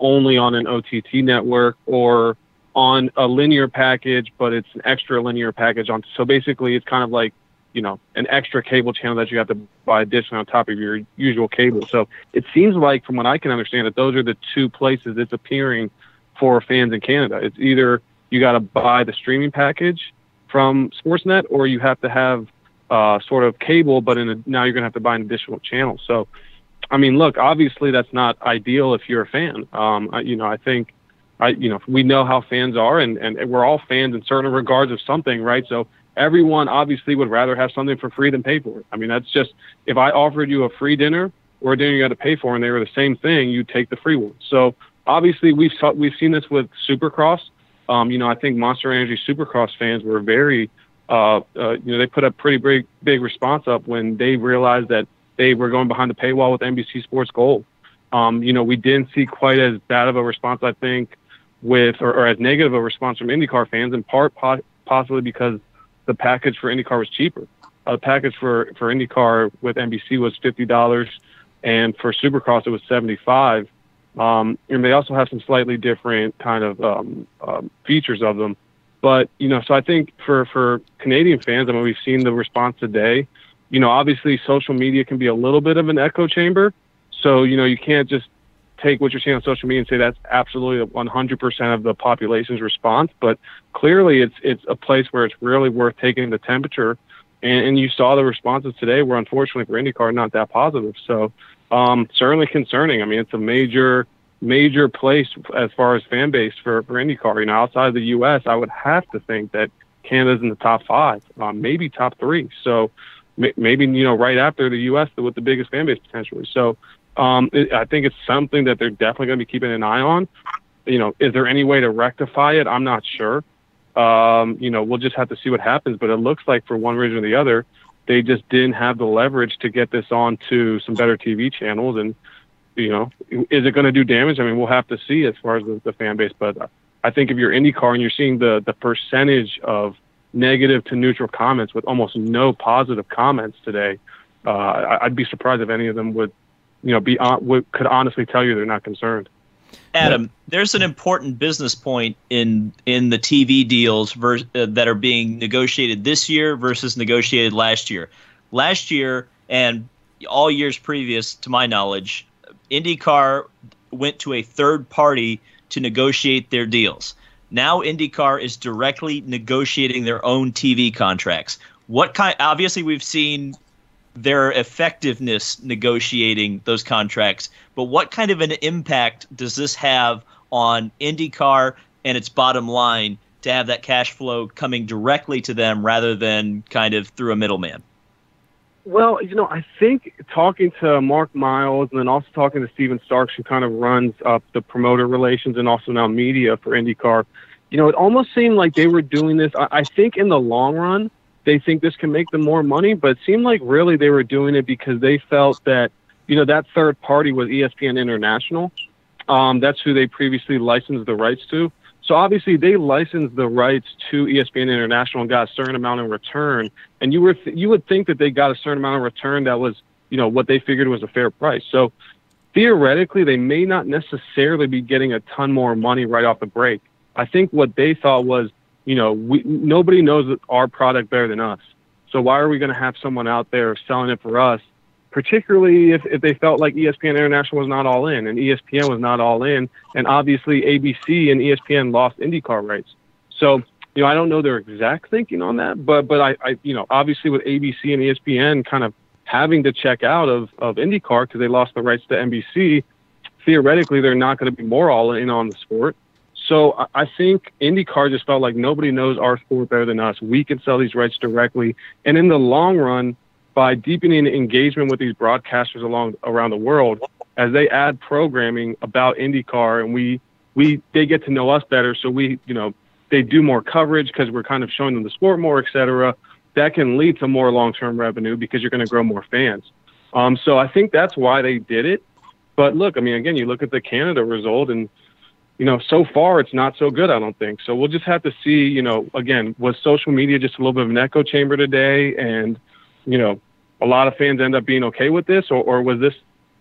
only on an O T T network or on a linear package, but it's an extra linear package. on. So basically, it's kind of like, you know, an extra cable channel that you have to buy additionally on top of your usual cable. So it seems like, from what I can understand, that those are the two places it's appearing for fans in Canada. It's either you got to buy the streaming package from Sportsnet, or you have to have uh, sort of cable, but in a, now you're going to have to buy an additional channel. So, I mean, look, obviously that's not ideal if you're a fan. Um, I, you know, I think, I, you know, we know how fans are, and, and we're all fans in certain regards of something, right? So everyone obviously would rather have something for free than pay for it. I mean, that's just, if I offered you a free dinner or a dinner you got to pay for and they were the same thing, you'd take the free one. So obviously we've we've seen this with Supercross. Um, you know, I think Monster Energy Supercross fans were very, uh, uh, you know, they put a pretty big, big response up when they realized that they were going behind the paywall with N B C Sports Gold. Um, you know, we didn't see quite as bad of a response, I think, with or, or as negative a response from IndyCar fans, in part po- possibly because the package for IndyCar was cheaper. Uh, the package for, for IndyCar with N B C was fifty dollars, and for Supercross it was seventy-five dollars. Um, and they also have some slightly different kind of um, um, features of them. But, you know, so I think for, for Canadian fans, I mean, we've seen the response today. You know, obviously social media can be a little bit of an echo chamber. So, you know, you can't just take what you're seeing on social media and say that's absolutely one hundred percent of the population's response. But clearly it's it's a place where it's really worth taking the temperature. And, and you saw the responses today were, unfortunately for IndyCar, not that positive. So, Um, certainly concerning. I mean, it's a major, major place as far as fan base for, for IndyCar. You know, outside of the U S, I would have to think that Canada's in the top five, um, maybe top three. So m- maybe, you know, right after the U S with the biggest fan base potentially. So um, it, I think it's something that they're definitely going to be keeping an eye on. You know, is there any way to rectify it? I'm not sure. Um, you know, we'll just have to see what happens. But it looks like for one reason or the other, they just didn't have the leverage to get this on to some better T V channels. And, you know, is it going to do damage? I mean, we'll have to see as far as the, the fan base. But I think if you're IndyCar and you're seeing the, the percentage of negative to neutral comments with almost no positive comments today, uh, I'd be surprised if any of them would, you know, be on, would, could honestly tell you they're not concerned. Adam, there's an important business point in in the T V deals ver- uh, that are being negotiated this year versus negotiated last year. Last year and all years previous, to my knowledge, IndyCar went to a third party to negotiate their deals. Now IndyCar is directly negotiating their own T V contracts. What kind? Obviously, we've seen their effectiveness negotiating those contracts, but what kind of an impact does this have on IndyCar and its bottom line to have that cash flow coming directly to them rather than kind of through a middleman? Well, you know, I think talking to Mark Miles and then also talking to Steven Starks, who kind of runs up the promoter relations and also now media for IndyCar, you know, it almost seemed like they were doing this. I, I think in the long run, they think this can make them more money, but it seemed like really they were doing it because they felt that, you know, that third party was E S P N International. Um, that's who they previously licensed the rights to. So obviously they licensed the rights to E S P N International and got a certain amount in return. And you were th- you would think that they got a certain amount in return that was, you know, what they figured was a fair price. So theoretically, they may not necessarily be getting a ton more money right off the break. I think what they thought was, you know, we, nobody knows our product better than us. So why are we going to have someone out there selling it for us, particularly if, if they felt like E S P N International was not all in and E S P N was not all in. And obviously A B C and E S P N lost IndyCar rights. So, you know, I don't know their exact thinking on that, but, but I, I you know, obviously with A B C and E S P N kind of having to check out of, of IndyCar because they lost the rights to N B C, theoretically, they're not going to be more all in on the sport. So I think IndyCar just felt like nobody knows our sport better than us. We can sell these rights directly. And in the long run, by deepening engagement with these broadcasters along around the world, as they add programming about IndyCar and we, we, they get to know us better. So we, you know, they do more coverage because we're kind of showing them the sport more, et cetera. That can lead to more long-term revenue because you're going to grow more fans. Um, so I think that's why they did it. But look, I mean, again, you look at the Canada result and, you know, so far it's not so good, I don't think. So we'll just have to see, you know, again, was social media just a little bit of an echo chamber today? And, you know, a lot of fans end up being okay with this, or, or was this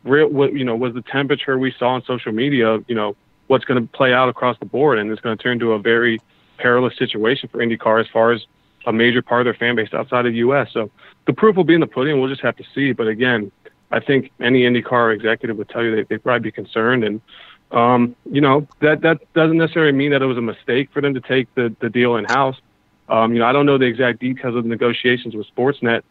real, you know, was the temperature we saw on social media, you know, what's going to play out across the board? And it's going to turn into a very perilous situation for IndyCar as far as a major part of their fan base outside of the U S. So the proof will be in the pudding. We'll just have to see. But again, I think any IndyCar executive would tell you they, they'd probably be concerned. And, Um, you know, that, that doesn't necessarily mean that it was a mistake for them to take the, the deal in-house. Um, you know, I don't know the exact details of the negotiations with Sportsnet.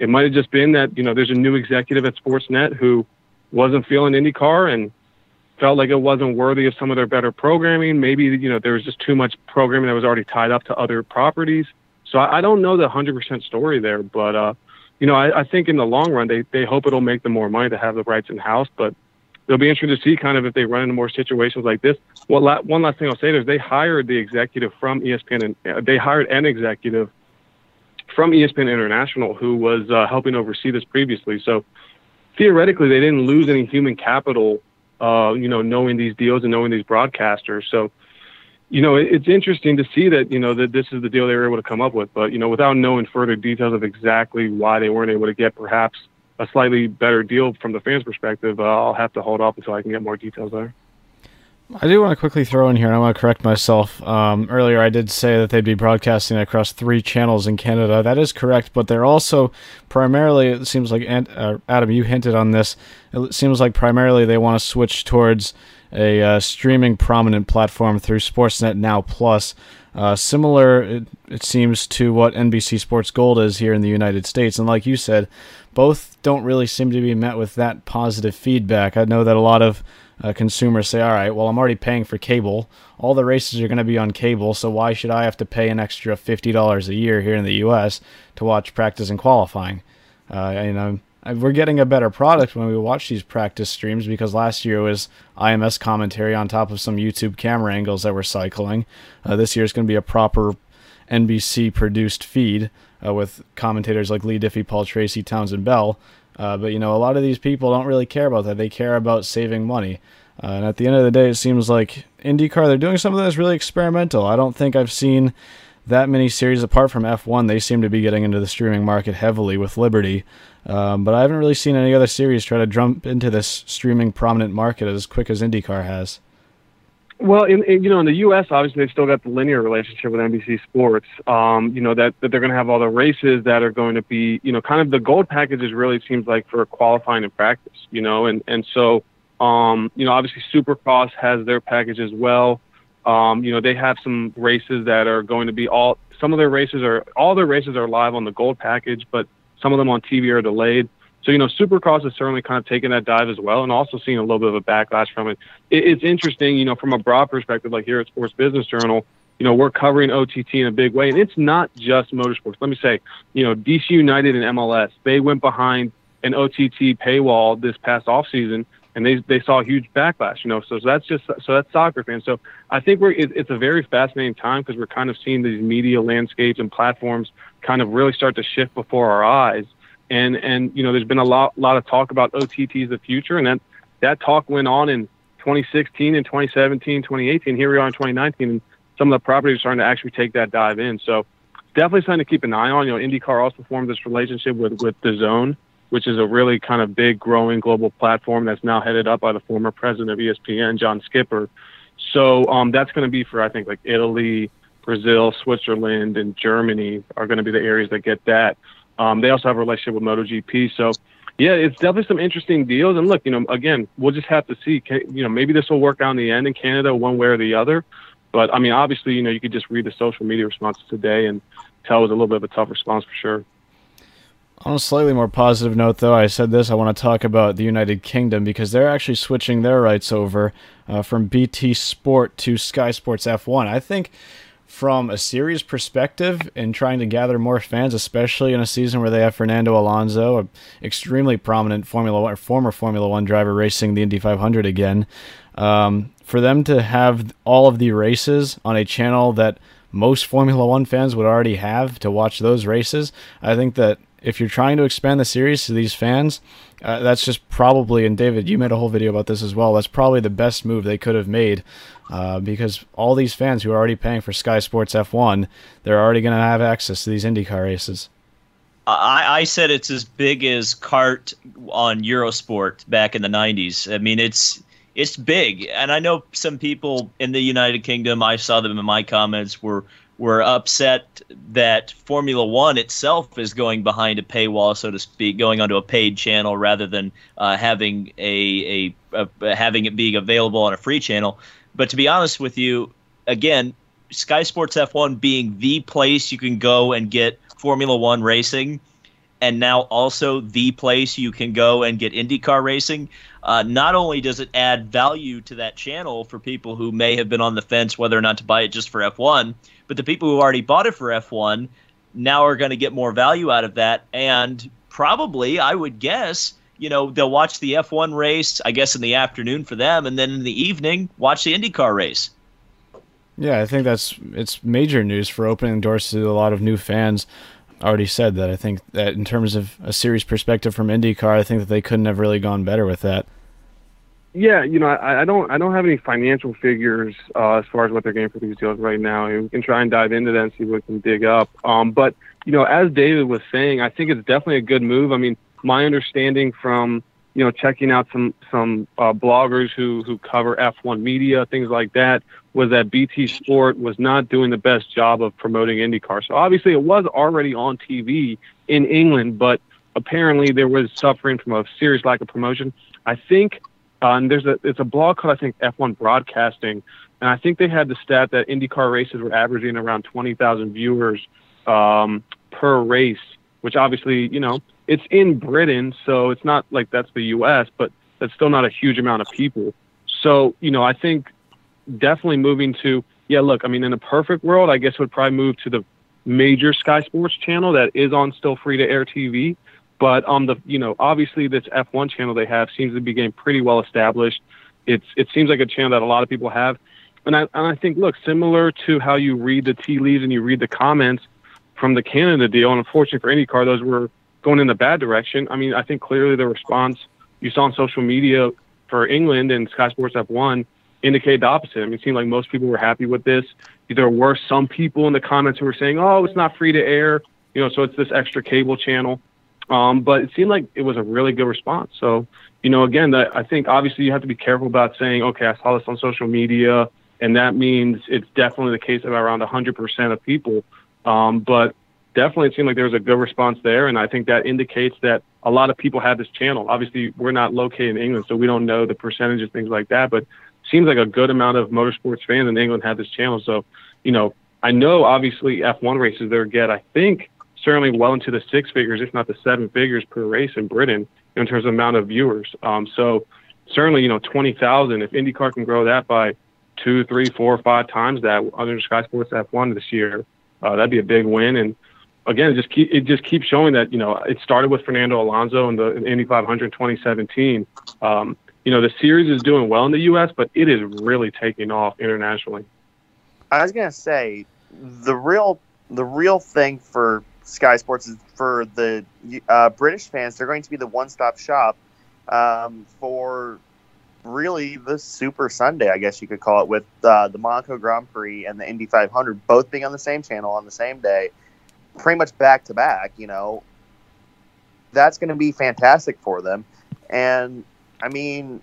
It might have just been that, you know, there's a new executive at Sportsnet who wasn't feeling IndyCar and felt like it wasn't worthy of some of their better programming. Maybe, you know, there was just too much programming that was already tied up to other properties. So I, I don't know the one hundred percent story there. But, uh, you know, I, I think in the long run, they, they hope it'll make them more money to have the rights in-house. But it'll be interesting to see kind of if they run into more situations like this. Well, la- one last thing I'll say is they hired the executive from E S P N, and uh, they hired an executive from E S P N International who was uh, helping oversee this previously. So theoretically, they didn't lose any human capital, uh, you know, knowing these deals and knowing these broadcasters. So, you know, it, it's interesting to see that, you know, that this is the deal they were able to come up with. But, you know, without knowing further details of exactly why they weren't able to get perhaps a slightly better deal from the fans' perspective, uh, I'll have to hold off until I can get more details there. I do want to quickly throw in here, and I want to correct myself. Um, earlier, I did say that they'd be broadcasting across three channels in Canada. That is correct, but they're also primarily, it seems like, uh, Adam, you hinted on this, it seems like primarily they want to switch towards a uh, streaming prominent platform through Sportsnet Now Plus. Uh, similar, it, it seems, to what N B C Sports Gold is here in the United States. And like you said, both don't really seem to be met with that positive feedback. I know that a lot of uh, consumers say, all right, well, I'm already paying for cable. All the races are going to be on cable, so why should I have to pay an extra fifty dollars a year here in the U S to watch practice and qualifying? Uh, you know, we're getting a better product when we watch these practice streams, because last year was I M S commentary on top of some YouTube camera angles that we're cycling. Uh, this year is going to be a proper N B C-produced feed uh, with commentators like Leigh Diffey, Paul Tracy, Townsend Bell. Uh, but, you know, a lot of these people don't really care about that. They care about saving money. Uh, and at the end of the day, it seems like IndyCar, they're doing something that's really experimental. I don't think I've seen that many series apart from F one. They seem to be getting into the streaming market heavily with Liberty. Um, but I haven't really seen any other series try to jump into this streaming prominent market as quick as IndyCar has. Well, in, in, you know, in the U S, obviously, they've still got the linear relationship with N B C Sports. Um, you know, that, that they're going to have all the races that are going to be, you know, kind of the gold packages really seems like for qualifying and practice, you know. And, and so, um, you know, obviously Supercross has their package as well. Um, you know, they have some races that are going to be all, some of their races are, all their races are live on the gold package, but some of them on T V are delayed. So, you know, Supercross has certainly kind of taken that dive as well and also seen a little bit of a backlash from it. it it's interesting, you know, from a broad perspective, like here at Sports Business Journal, you know, we're covering O T T in a big way. And it's not just motorsports. Let me say, you know, D C United and M L S, they went behind an O T T paywall this past offseason, and they they saw a huge backlash, you know. So, so that's just so that's soccer fans. So I think we're it, it's a very fascinating time because we're kind of seeing these media landscapes and platforms kind of really start to shift before our eyes. And and you know, there's been a lot lot of talk about O T T's the future, and that that talk went on in twenty sixteen and twenty seventeen, twenty eighteen. Here we are in twenty nineteen, and some of the properties are starting to actually take that dive in. So definitely something to keep an eye on. You know, IndyCar also formed this relationship with with DAZN, which is a really kind of big, growing global platform that's now headed up by the former president of E S P N, John Skipper. So um, that's going to be for, I think, like Italy, Brazil, Switzerland, and Germany are going to be the areas that get that. Um, they also have a relationship with MotoGP. So, yeah, it's definitely some interesting deals. And, look, you know, again, we'll just have to see. Can, you know, maybe this will work out in the end in Canada one way or the other. But, I mean, obviously, you know, you could just read the social media responses today and tell it was a little bit of a tough response for sure. On a slightly more positive note, though, I said this, I want to talk about the United Kingdom because they're actually switching their rights over uh, from B T Sport to Sky Sports F one. I think from a series perspective and trying to gather more fans, especially in a season where they have Fernando Alonso, an extremely prominent Formula One, or former Formula One driver racing the Indy five hundred again, um, for them to have all of the races on a channel that most Formula One fans would already have to watch those races, I think that if you're trying to expand the series to these fans, uh, that's just probably, and David, you made a whole video about this as well, that's probably the best move they could have made uh, because all these fans who are already paying for Sky Sports F one, they're already going to have access to these IndyCar races. I, I said it's as big as CART on Eurosport back in the nineties. I mean, it's it's big. And I know some people in the United Kingdom, I saw them in my comments, were We're upset that Formula One itself is going behind a paywall, so to speak, going onto a paid channel rather than uh, having a, a, a having it being available on a free channel. But to be honest with you, again, Sky Sports F one being the place you can go and get Formula One racing, and now also the place you can go and get IndyCar racing. Uh, not only does it add value to that channel for people who may have been on the fence whether or not to buy it just for F one, but the people who already bought it for F one now are going to get more value out of that. And probably, I would guess, you know, they'll watch the F one race, I guess, in the afternoon for them, and then in the evening, watch the IndyCar race. Yeah, I think that's it's major news for opening doors to a lot of new fans. I already said that. I think that in terms of a series perspective from IndyCar, I think that they couldn't have really gone better with that. Yeah, you know, I, I don't I don't have any financial figures uh, as far as what they're getting for these deals right now. We can try and dive into that and see what we can dig up. Um, but, you know, as David was saying, I think it's definitely a good move. I mean, my understanding from, you know, checking out some, some uh, bloggers who, who cover F one media, things like that, was that B T Sport was not doing the best job of promoting IndyCar. So obviously it was already on T V in England, but apparently there was suffering from a serious lack of promotion. I think... Uh, and there's a it's a blog called, I think, F one Broadcasting, and I think they had the stat that IndyCar races were averaging around twenty thousand viewers um, per race, which obviously, you know, it's in Britain, so it's not like that's the U S, but that's still not a huge amount of people. So, you know, I think definitely moving to, yeah, look, I mean, in a perfect world, I guess it would probably move to the major Sky Sports channel that is on still free-to-air T V. But um, the you know obviously this F one channel they have seems to be getting pretty well established. It's it seems like a channel that a lot of people have, and I and I think look similar to how you read the tea leaves and you read the comments from the Canada deal. And unfortunately for IndyCar, those were going in the bad direction. I mean, I think clearly the response you saw on social media for England and Sky Sports F one indicated the opposite. I mean, it seemed like most people were happy with this. There were some people in the comments who were saying, "Oh, it's not free to air," you know, so it's this extra cable channel. Um, but it seemed like it was a really good response. So, you know, again, that, I think obviously you have to be careful about saying, okay, I saw this on social media, and that means it's definitely the case of around one hundred percent of people. Um, but definitely it seemed like there was a good response there, and I think that indicates that a lot of people have this channel. Obviously, we're not located in England, so we don't know the percentage of things like that, but it seems like a good amount of motorsports fans in England have this channel. So, you know, I know obviously F one races there get, I think, certainly well into the six figures, if not the seven figures per race in Britain in terms of amount of viewers. Um, so certainly, you know, twenty thousand, if IndyCar can grow that by two, three, four, five times that under Sky Sports F one this year. Uh, that'd be a big win. And again, it just keep, it just keeps showing that, you know, it started with Fernando Alonso in the Indy five hundred in twenty seventeen. Um, you know, the series is doing well in the U S, but it is really taking off internationally. I was going to say the real, the real thing for Sky Sports is for the uh, British fans, they're going to be the one-stop shop um, for really the Super Sunday, I guess you could call it, with uh, the Monaco Grand Prix and the Indy five hundred both being on the same channel on the same day, pretty much back-to-back, you know. That's going to be fantastic for them. And, I mean,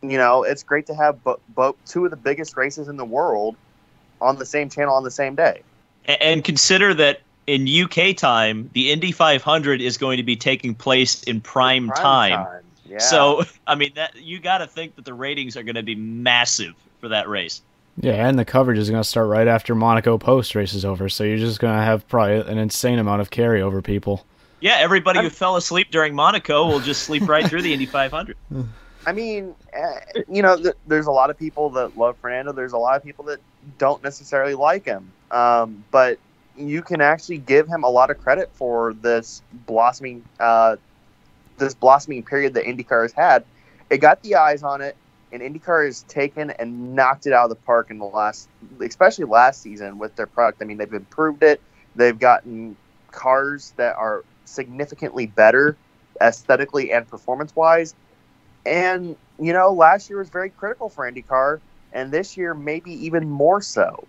you know, it's great to have bo- bo- two of the biggest races in the world on the same channel on the same day. And, and consider that in U K time, the Indy five hundred is going to be taking place in prime, prime time. time. Yeah. So, I mean, that you got to think that the ratings are going to be massive for that race. Yeah, and the coverage is going to start right after Monaco Post race is over, so you're just going to have probably an insane amount of carryover people. Yeah, everybody I'm, who fell asleep during Monaco will just sleep right through the Indy five hundred. I mean, you know, th- there's a lot of people that love Fernando. There's a lot of people that don't necessarily like him, um, but you can actually give him a lot of credit for this blossoming, uh, this blossoming period that IndyCar has had. It got the eyes on it, and IndyCar has taken and knocked it out of the park in the last, especially last season with their product. I mean, they've improved it. They've gotten cars that are significantly better aesthetically and performance-wise. And, you know, last year was very critical for IndyCar, and this year maybe even more so.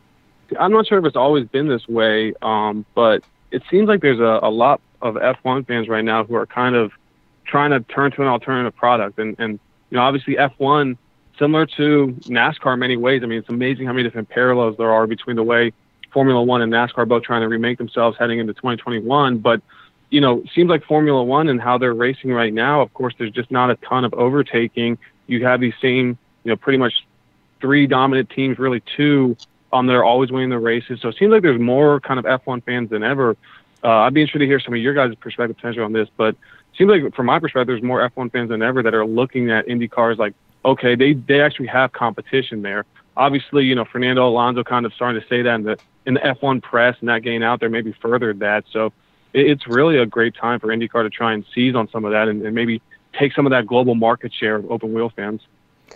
I'm not sure if it's always been this way, um, but it seems like there's a, a lot of F one fans right now who are kind of trying to turn to an alternative product. And, and you know, obviously F one, similar to NASCAR in many ways. I mean, it's amazing how many different parallels there are between the way Formula One and NASCAR are both trying to remake themselves heading into twenty twenty-one. But, you know, it seems like Formula One and how they're racing right now, of course, there's just not a ton of overtaking. You have these same, you know, pretty much three dominant teams, really two. Um, they're always winning the races. So it seems like there's more kind of F one fans than ever. Uh, I'd be interested to hear some of your guys' perspective potentially on this, but it seems like from my perspective, there's more F one fans than ever that are looking at IndyCars like, okay, they, they actually have competition there. Obviously, you know, Fernando Alonso kind of starting to say that in the, in the F one press, and that getting out there maybe furthered that. So it, it's really a great time for IndyCar to try and seize on some of that and, and maybe take some of that global market share of open wheel fans.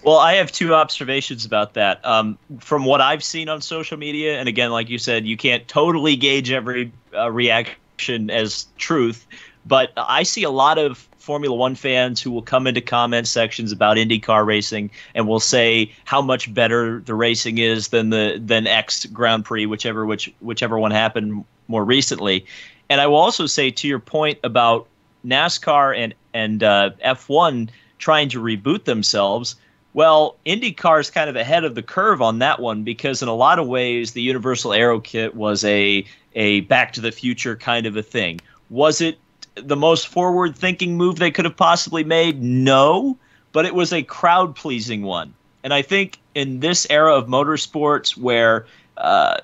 Well, I have two observations about that. Um, from what I've seen on social media, and again, like you said, you can't totally gauge every uh, reaction as truth, but I see a lot of Formula One fans who will come into comment sections about IndyCar racing and will say how much better the racing is than the than X Grand Prix, whichever which whichever one happened more recently. And I will also say to your point about NASCAR and and uh, F one trying to reboot themselves. Well, IndyCar is kind of ahead of the curve on that one because in a lot of ways the Universal Aero Kit was a a Back to the Future kind of a thing. Was it the most forward-thinking move they could have possibly made? No, but it was a crowd-pleasing one. And I think in this era of motorsports where uh,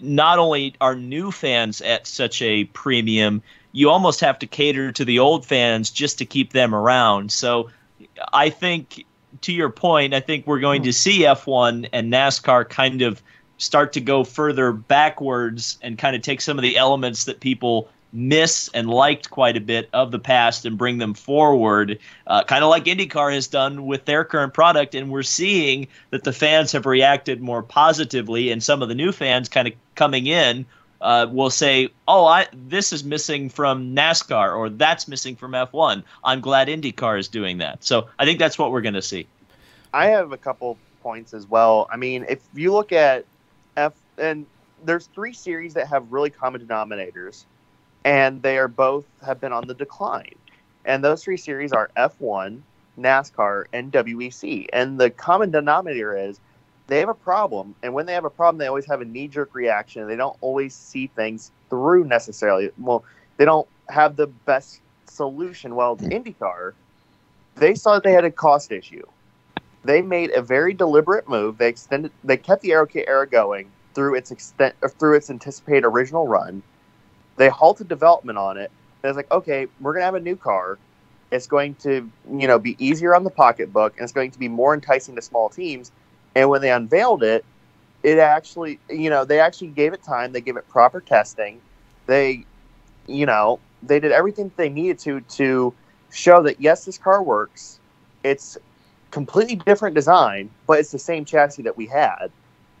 not only are new fans at such a premium, you almost have to cater to the old fans just to keep them around. So I think... to your point, I think we're going to see F one and NASCAR kind of start to go further backwards and kind of take some of the elements that people miss and liked quite a bit of the past and bring them forward, uh, kind of like IndyCar has done with their current product. And we're seeing that the fans have reacted more positively, and some of the new fans kind of coming in Uh, will say, oh, I, this is missing from NASCAR, or that's missing from F one. I'm glad IndyCar is doing that. So I think that's what we're going to see. I have a couple points as well. I mean, if you look at F, and there's three series that have really common denominators, and they are both have been on the decline. And those three series are F one, NASCAR, and W E C. And the common denominator is they have a problem, and when they have a problem, they always have a knee-jerk reaction. They don't always see things through necessarily. Well, they don't have the best solution. Well, IndyCar, they saw that they had a cost issue. They made a very deliberate move. They extended, they kept the Aero Kit era going through its extent, through its anticipated original run. They halted development on it. It's like, okay, we're gonna have a new car. It's going to, you know, be easier on the pocketbook, and it's going to be more enticing to small teams. And when they unveiled it, it actually, you know, they actually gave it time. They gave it proper testing. They, you know, they did everything they needed to to show that, yes, this car works. It's completely different design, but it's the same chassis that we had.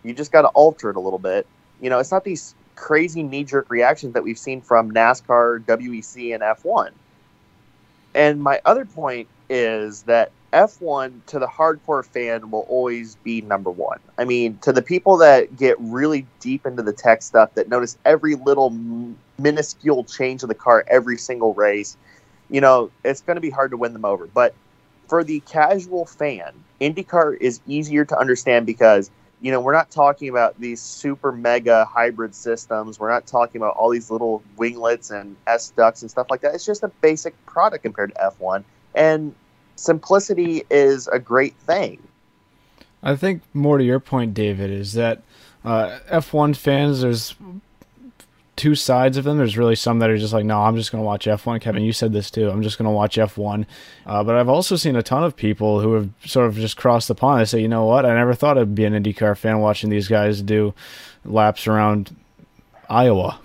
You just got to alter it a little bit. You know, it's not these crazy knee-jerk reactions that we've seen from NASCAR, W E C, and F one. And my other point is that F one, to the hardcore fan, will always be number one. I mean, to the people that get really deep into the tech stuff, that notice every little minuscule change of the car every single race, you know, it's going to be hard to win them over. But for the casual fan, IndyCar is easier to understand because, you know, we're not talking about these super mega hybrid systems. We're not talking about all these little winglets and S-ducts and stuff like that. It's just a basic product compared to F one. And simplicity is a great thing. I think more to your point, David, is that uh, F one fans, there's two sides of them. There's really some that are just like, no, I'm just going to watch F one. Kevin, you said this too. I'm just going to watch F one. Uh, but I've also seen a ton of people who have sort of just crossed the pond. They say, you know what? I never thought I'd be an IndyCar fan watching these guys do laps around Iowa.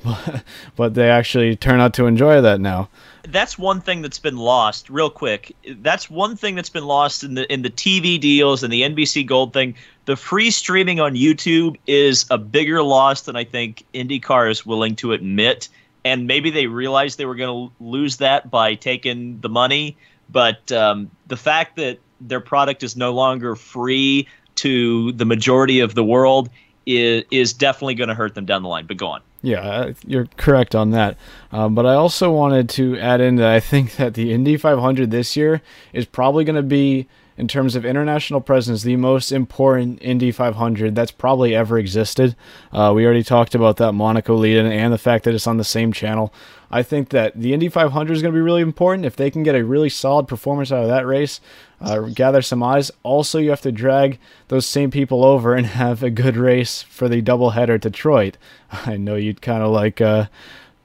But they actually turn out to enjoy that now. That's one thing that's been lost, real quick. That's one thing that's been lost in the in the T V deals and the N B C Gold thing. The free streaming on YouTube is a bigger loss than I think IndyCar is willing to admit. And maybe they realized they were going to lose that by taking the money. But um, the fact that their product is no longer free to the majority of the world is, is definitely going to hurt them down the line. But go on. Yeah, you're correct on that. Um, but I also wanted to add in that I think that the Indy five hundred this year is probably going to be, in terms of international presence, the most important Indy five hundred that's probably ever existed. Uh, we already talked about that Monaco lead-in and the fact that it's on the same channel. I think that the Indy five hundred is going to be really important. If they can get a really solid performance out of that race, uh, gather some eyes. Also, you have to drag those same people over and have a good race for the doubleheader at Detroit. I know you'd kind of like uh,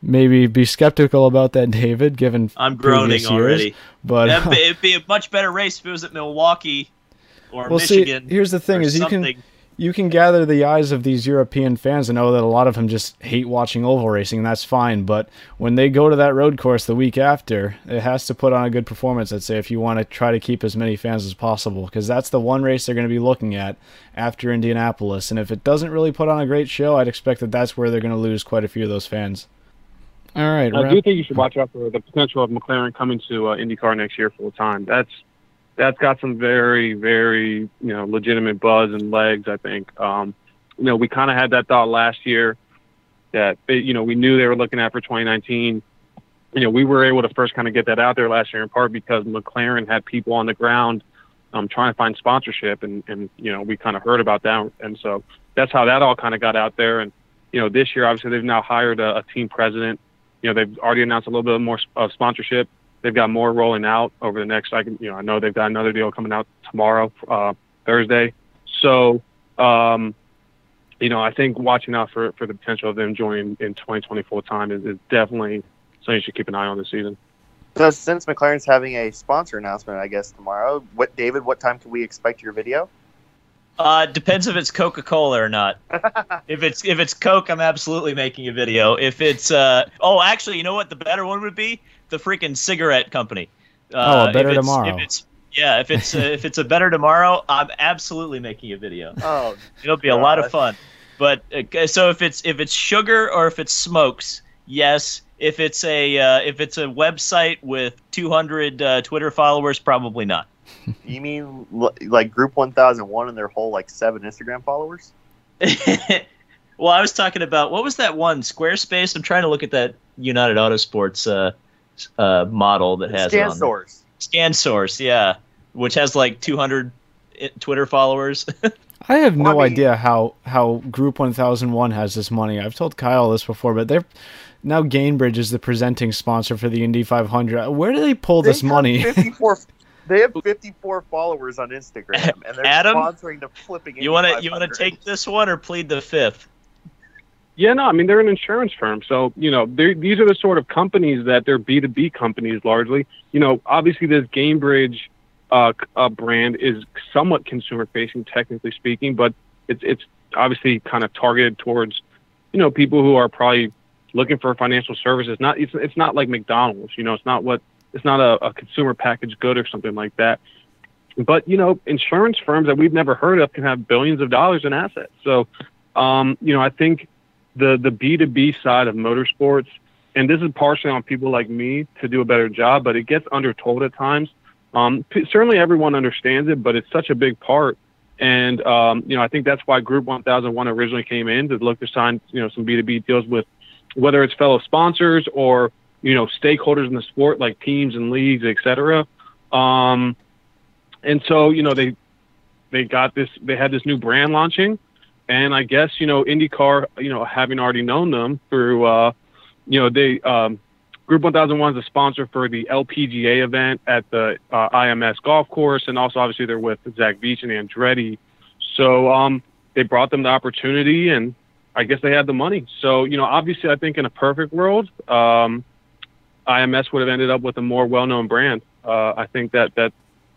maybe be skeptical about that, David, given I'm groaning years, already. But uh, it'd be a much better race if it was at Milwaukee or well, Michigan. See, here's the thing: is something. you can. You can gather the eyes of these European fans and know that a lot of them just hate watching oval racing, and that's fine. But when they go to that road course the week after, it has to put on a good performance, I'd say, if you want to try to keep as many fans as possible, because that's the one race they're going to be looking at after Indianapolis. And if it doesn't really put on a great show, I'd expect that that's where they're going to lose quite a few of those fans. All right. I do think you should watch out for the potential of McLaren coming to uh, IndyCar next year full time. That's That's got some very, very, you know, legitimate buzz and legs, I think. Um, you know, we kind of had that thought last year that, they, you know, we knew they were looking at for twenty nineteen. You know, we were able to first kind of get that out there last year in part because McLaren had people on the ground um, trying to find sponsorship. And, and you know, we kind of heard about that. And so that's how that all kind of got out there. And, you know, this year, obviously, they've now hired a, a team president. You know, they've already announced a little bit more of sponsorship. They've got more rolling out over the next, I can, you know, I know they've got another deal coming out tomorrow, uh, Thursday. So, um, you know, I think watching out for, for the potential of them joining in twenty twenty full time is, is definitely something you should keep an eye on this season. So since McLaren's having a sponsor announcement, I guess, tomorrow, what, David, what time can we expect your video? Uh, depends if it's Coca-Cola or not. If it's if it's Coke, I'm absolutely making a video. If it's uh oh, actually, you know what the better one would be? The freaking cigarette company. Uh, oh, better if it's, tomorrow. If it's, yeah, if it's uh, if it's a better tomorrow, I'm absolutely making a video. Oh, it'll be God. A lot of fun. But uh, so if it's if it's sugar or if it's smokes, yes. If it's a uh, if it's a website with two hundred uh, Twitter followers, probably not. You mean like Group one thousand one and their whole like seven Instagram followers? Well, I was talking about, what was that one, Squarespace? I'm trying to look at that United Autosports uh, uh, model that has ScanSource. ScanSource, yeah, which has like two hundred Twitter followers. I have no well, I mean, idea how, how Group one thousand one has this money. I've told Kyle this before, but they're now Gainbridge is the presenting sponsor for the Indy five hundred. Where do they pull they this money? fifty-four They have fifty-four followers on Instagram, and they're Adam, sponsoring the flipping. You want to you want to take this one or plead the fifth? Yeah, no, I mean they're an insurance firm, so you know these are the sort of companies that they're B two B companies largely. You know, obviously this Gainbridge uh, uh, brand is somewhat consumer-facing, technically speaking, but it's it's obviously kind of targeted towards, you know, people who are probably looking for financial services. Not it's it's not like McDonald's, you know. It's not what it's not a, a consumer packaged good or something like that. But, you know, insurance firms that we've never heard of can have billions of dollars in assets. So, um, you know, I think the the B two B side of motorsports, and this is partially on people like me to do a better job, but it gets undertold at times. Um, certainly everyone understands it, but it's such a big part. And, um, you know, I think that's why Group one thousand one originally came in, to look to sign, you know, some B two B deals with, whether it's fellow sponsors or, you know, stakeholders in the sport, like teams and leagues, et cetera. Um, and so, you know, they, they got this, they had this new brand launching, and I guess, you know, IndyCar, you know, having already known them through, uh, you know, they, um, Group one thousand one is a sponsor for the L P G A event at the uh, I M S golf course, and also obviously they're with Zach Veach and Andretti. So um, they brought them the opportunity, and I guess they had the money. So, you know, obviously I think in a perfect world, um, I M S would have ended up with a more well-known brand. Uh, I think that, that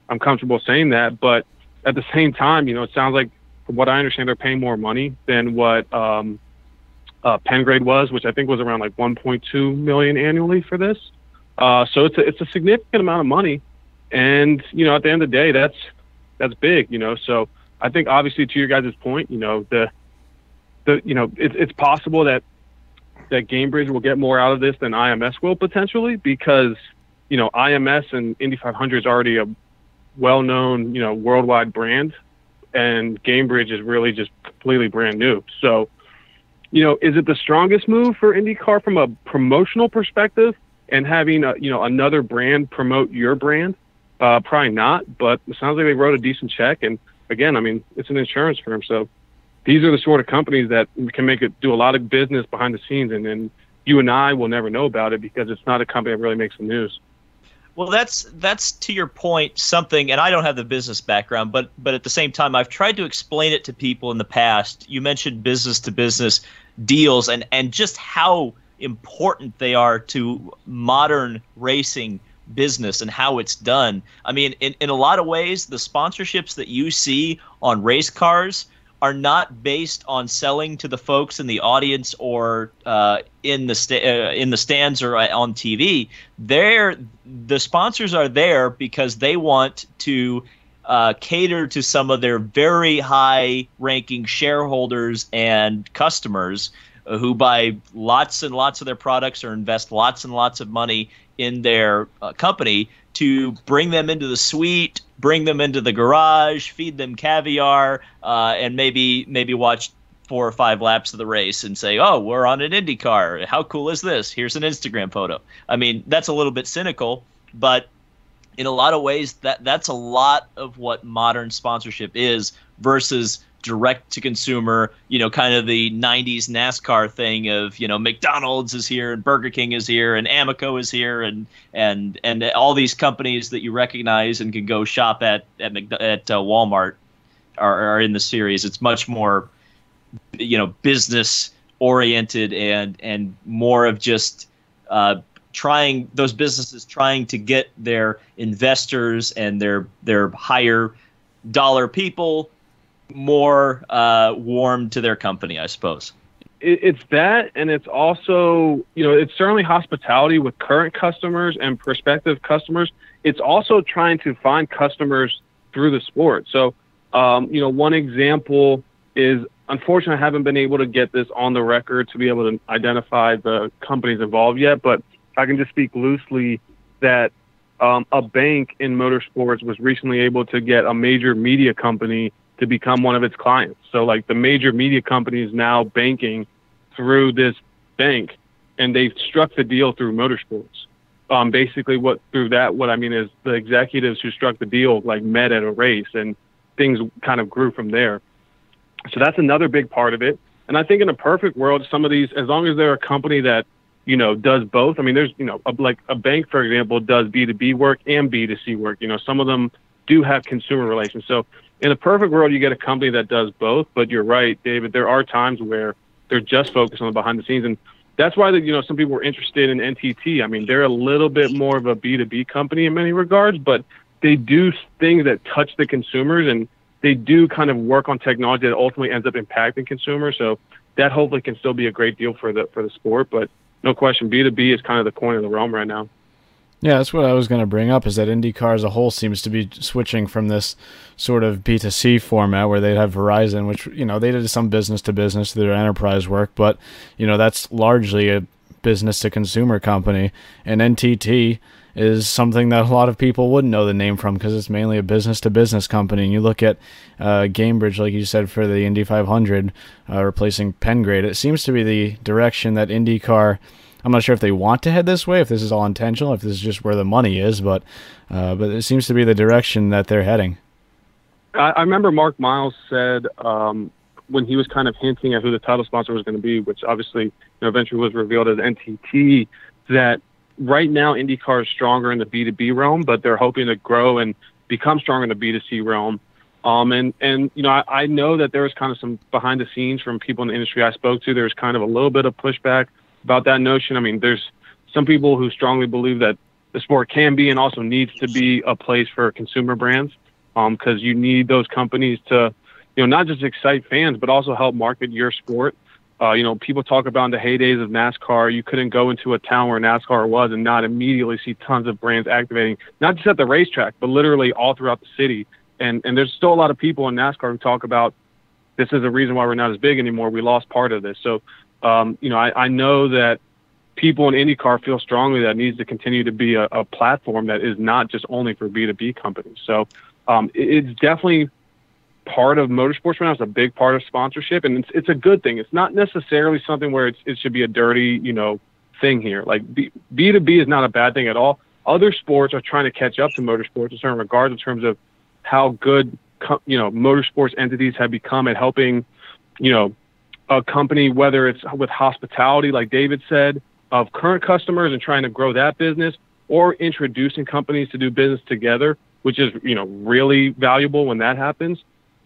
I'm comfortable saying that, but at the same time, you know, it sounds like, from what I understand, they're paying more money than what um, – Uh, Pengrade was, which I think was around like one point two million annually for this. Uh, so it's a, it's a significant amount of money. And, you know, at the end of the day, that's, that's big, you know? So I think obviously to your guys' point, you know, the, the, you know, it, it's possible that, that Gamebridge will get more out of this than I M S will potentially, because, you know, I M S and Indy five hundred is already a well-known, you know, worldwide brand, and Gamebridge is really just completely brand new. So, you know, is it the strongest move for IndyCar from a promotional perspective, and having a, you know, another brand promote your brand? Uh, probably not, but it sounds like they wrote a decent check. And again, I mean, it's an insurance firm, so these are the sort of companies that can make it do a lot of business behind the scenes, and then you and I will never know about it because it's not a company that really makes the news. Well, that's that's to your point something, and I don't have the business background, but but at the same time, I've tried to explain it to people in the past. You mentioned business to business deals, and and just how important they are to modern racing business and how it's done. I mean, in, in a lot of ways, the sponsorships that you see on race cars are not based on selling to the folks in the audience or uh, in the sta uh, in the stands or uh, on T V. They're, the sponsors are there because they want to uh, cater to some of their very high-ranking shareholders and customers who buy lots and lots of their products or invest lots and lots of money in their uh, company to bring them into the suite, bring them into the garage, feed them caviar, uh, and maybe maybe watch four or five laps of the race and say, oh, we're on an IndyCar. How cool is this? Here's an Instagram photo. I mean, that's a little bit cynical, but in a lot of ways, that that's a lot of what modern sponsorship is versus direct-to-consumer, you know, kind of the nineties NASCAR thing of, you know, McDonald's is here and Burger King is here and Amoco is here and and and all these companies that you recognize and can go shop at at, at uh, Walmart are, are in the series. It's much more, you know, business-oriented and and more of just uh, trying those businesses trying to get their investors and their their higher dollar people more uh, warm to their company, I suppose. It's that, and it's also, you know, it's certainly hospitality with current customers and prospective customers. It's also trying to find customers through the sport. So, um, you know, one example is, unfortunately, I haven't been able to get this on the record to be able to identify the companies involved yet, but I can just speak loosely that um, a bank in motorsports was recently able to get a major media company to become one of its clients. So like the major media company is now banking through this bank, and they've struck the deal through motorsports. Um, basically what through that, what I mean is the executives who struck the deal like met at a race, and things kind of grew from there. So that's another big part of it. And I think in a perfect world, some of these, as long as they're a company that, you know, does both. I mean, there's, you know, a, like a bank, for example, does B two B work and B two C work. You know, some of them do have consumer relations. So in a perfect world, you get a company that does both, but you're right, David, there are times where they're just focused on the behind the scenes. And that's why, the, you know, some people were interested in N T T. I mean, they're a little bit more of a B two B company in many regards, but they do things that touch the consumers, and they do kind of work on technology that ultimately ends up impacting consumers. So that hopefully can still be a great deal for the for the sport. But no question, B to B is kind of the coin of the realm right now. Yeah, that's what I was going to bring up, is that IndyCar as a whole seems to be switching from this sort of B to C format where they'd have Verizon, which, you know, they did some business-to-business, their enterprise work, but, you know, that's largely a business-to-consumer company. And N T T is something that a lot of people wouldn't know the name from because it's mainly a business-to-business company. And you look at uh, Gainbridge, like you said, for the Indy five hundred, uh, replacing Pengrade. It seems to be the direction that IndyCar... I'm not sure if they want to head this way, if this is all intentional, if this is just where the money is, but uh, but it seems to be the direction that they're heading. I, I remember Mark Miles said um, when he was kind of hinting at who the title sponsor was going to be, which obviously you know, eventually was revealed as N T T, that right now IndyCar is stronger in the B to B realm, but they're hoping to grow and become stronger in the B to C realm. Um, and, and, you know, I, I know that there was kind of some behind the scenes from people in the industry I spoke to. There was kind of a little bit of pushback about that notion. I mean, there's some people who strongly believe that the sport can be and also needs to be a place for consumer brands, um, because you need those companies to, you know, not just excite fans, but also help market your sport. Uh, you know, people talk about in the heydays of NASCAR, you couldn't go into a town where NASCAR was and not immediately see tons of brands activating, not just at the racetrack, but literally all throughout the city. And and there's still a lot of people in NASCAR who talk about this is the reason why we're not as big anymore. We lost part of this. So, Um, you know, I, I know that people in IndyCar feel strongly that it needs to continue to be a, a platform that is not just only for B to B companies. So um, it, it's definitely part of motorsports right now. It's a big part of sponsorship, and it's it's a good thing. It's not necessarily something where it's, it should be a dirty, you know, thing here. Like B, B2B is not a bad thing at all. Other sports are trying to catch up to motorsports in certain regards in terms of how good, co- you know, motorsports entities have become at helping, you know, a company, whether it's with hospitality, like David said, of current customers and trying to grow that business, or introducing companies to do business together, which is, you know, really valuable when that happens.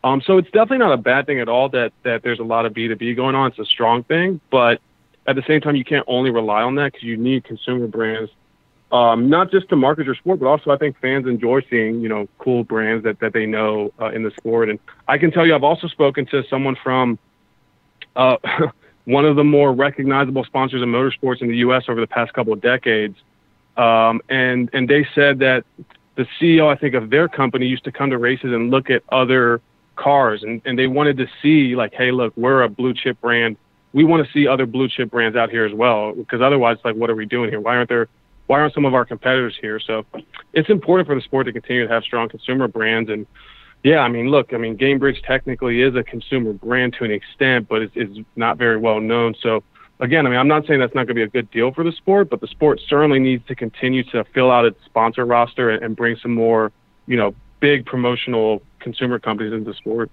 Um, so it's definitely not a bad thing at all that that there's a lot of B to B going on. It's a strong thing, but at the same time, you can't only rely on that because you need consumer brands, um, not just to market your sport, but also I think fans enjoy seeing, you know, cool brands that, that they know uh, in the sport. And I can tell you, I've also spoken to someone from Uh, one of the more recognizable sponsors of motorsports in the U S over the past couple of decades. Um, and, and they said that the C E O, I think, of their company used to come to races and look at other cars, and, and they wanted to see, like, hey, look, we're a blue chip brand. We want to see other blue chip brands out here as well, because otherwise, like, what are we doing here? Why aren't there, why aren't some of our competitors here? So it's important for the sport to continue to have strong consumer brands. And yeah, I mean, look, I mean, Gainbridge technically is a consumer brand to an extent, but it's, it's not very well known. So, again, I mean, I'm not saying that's not going to be a good deal for the sport, but the sport certainly needs to continue to fill out its sponsor roster and, and bring some more, you know, big promotional consumer companies into the sport.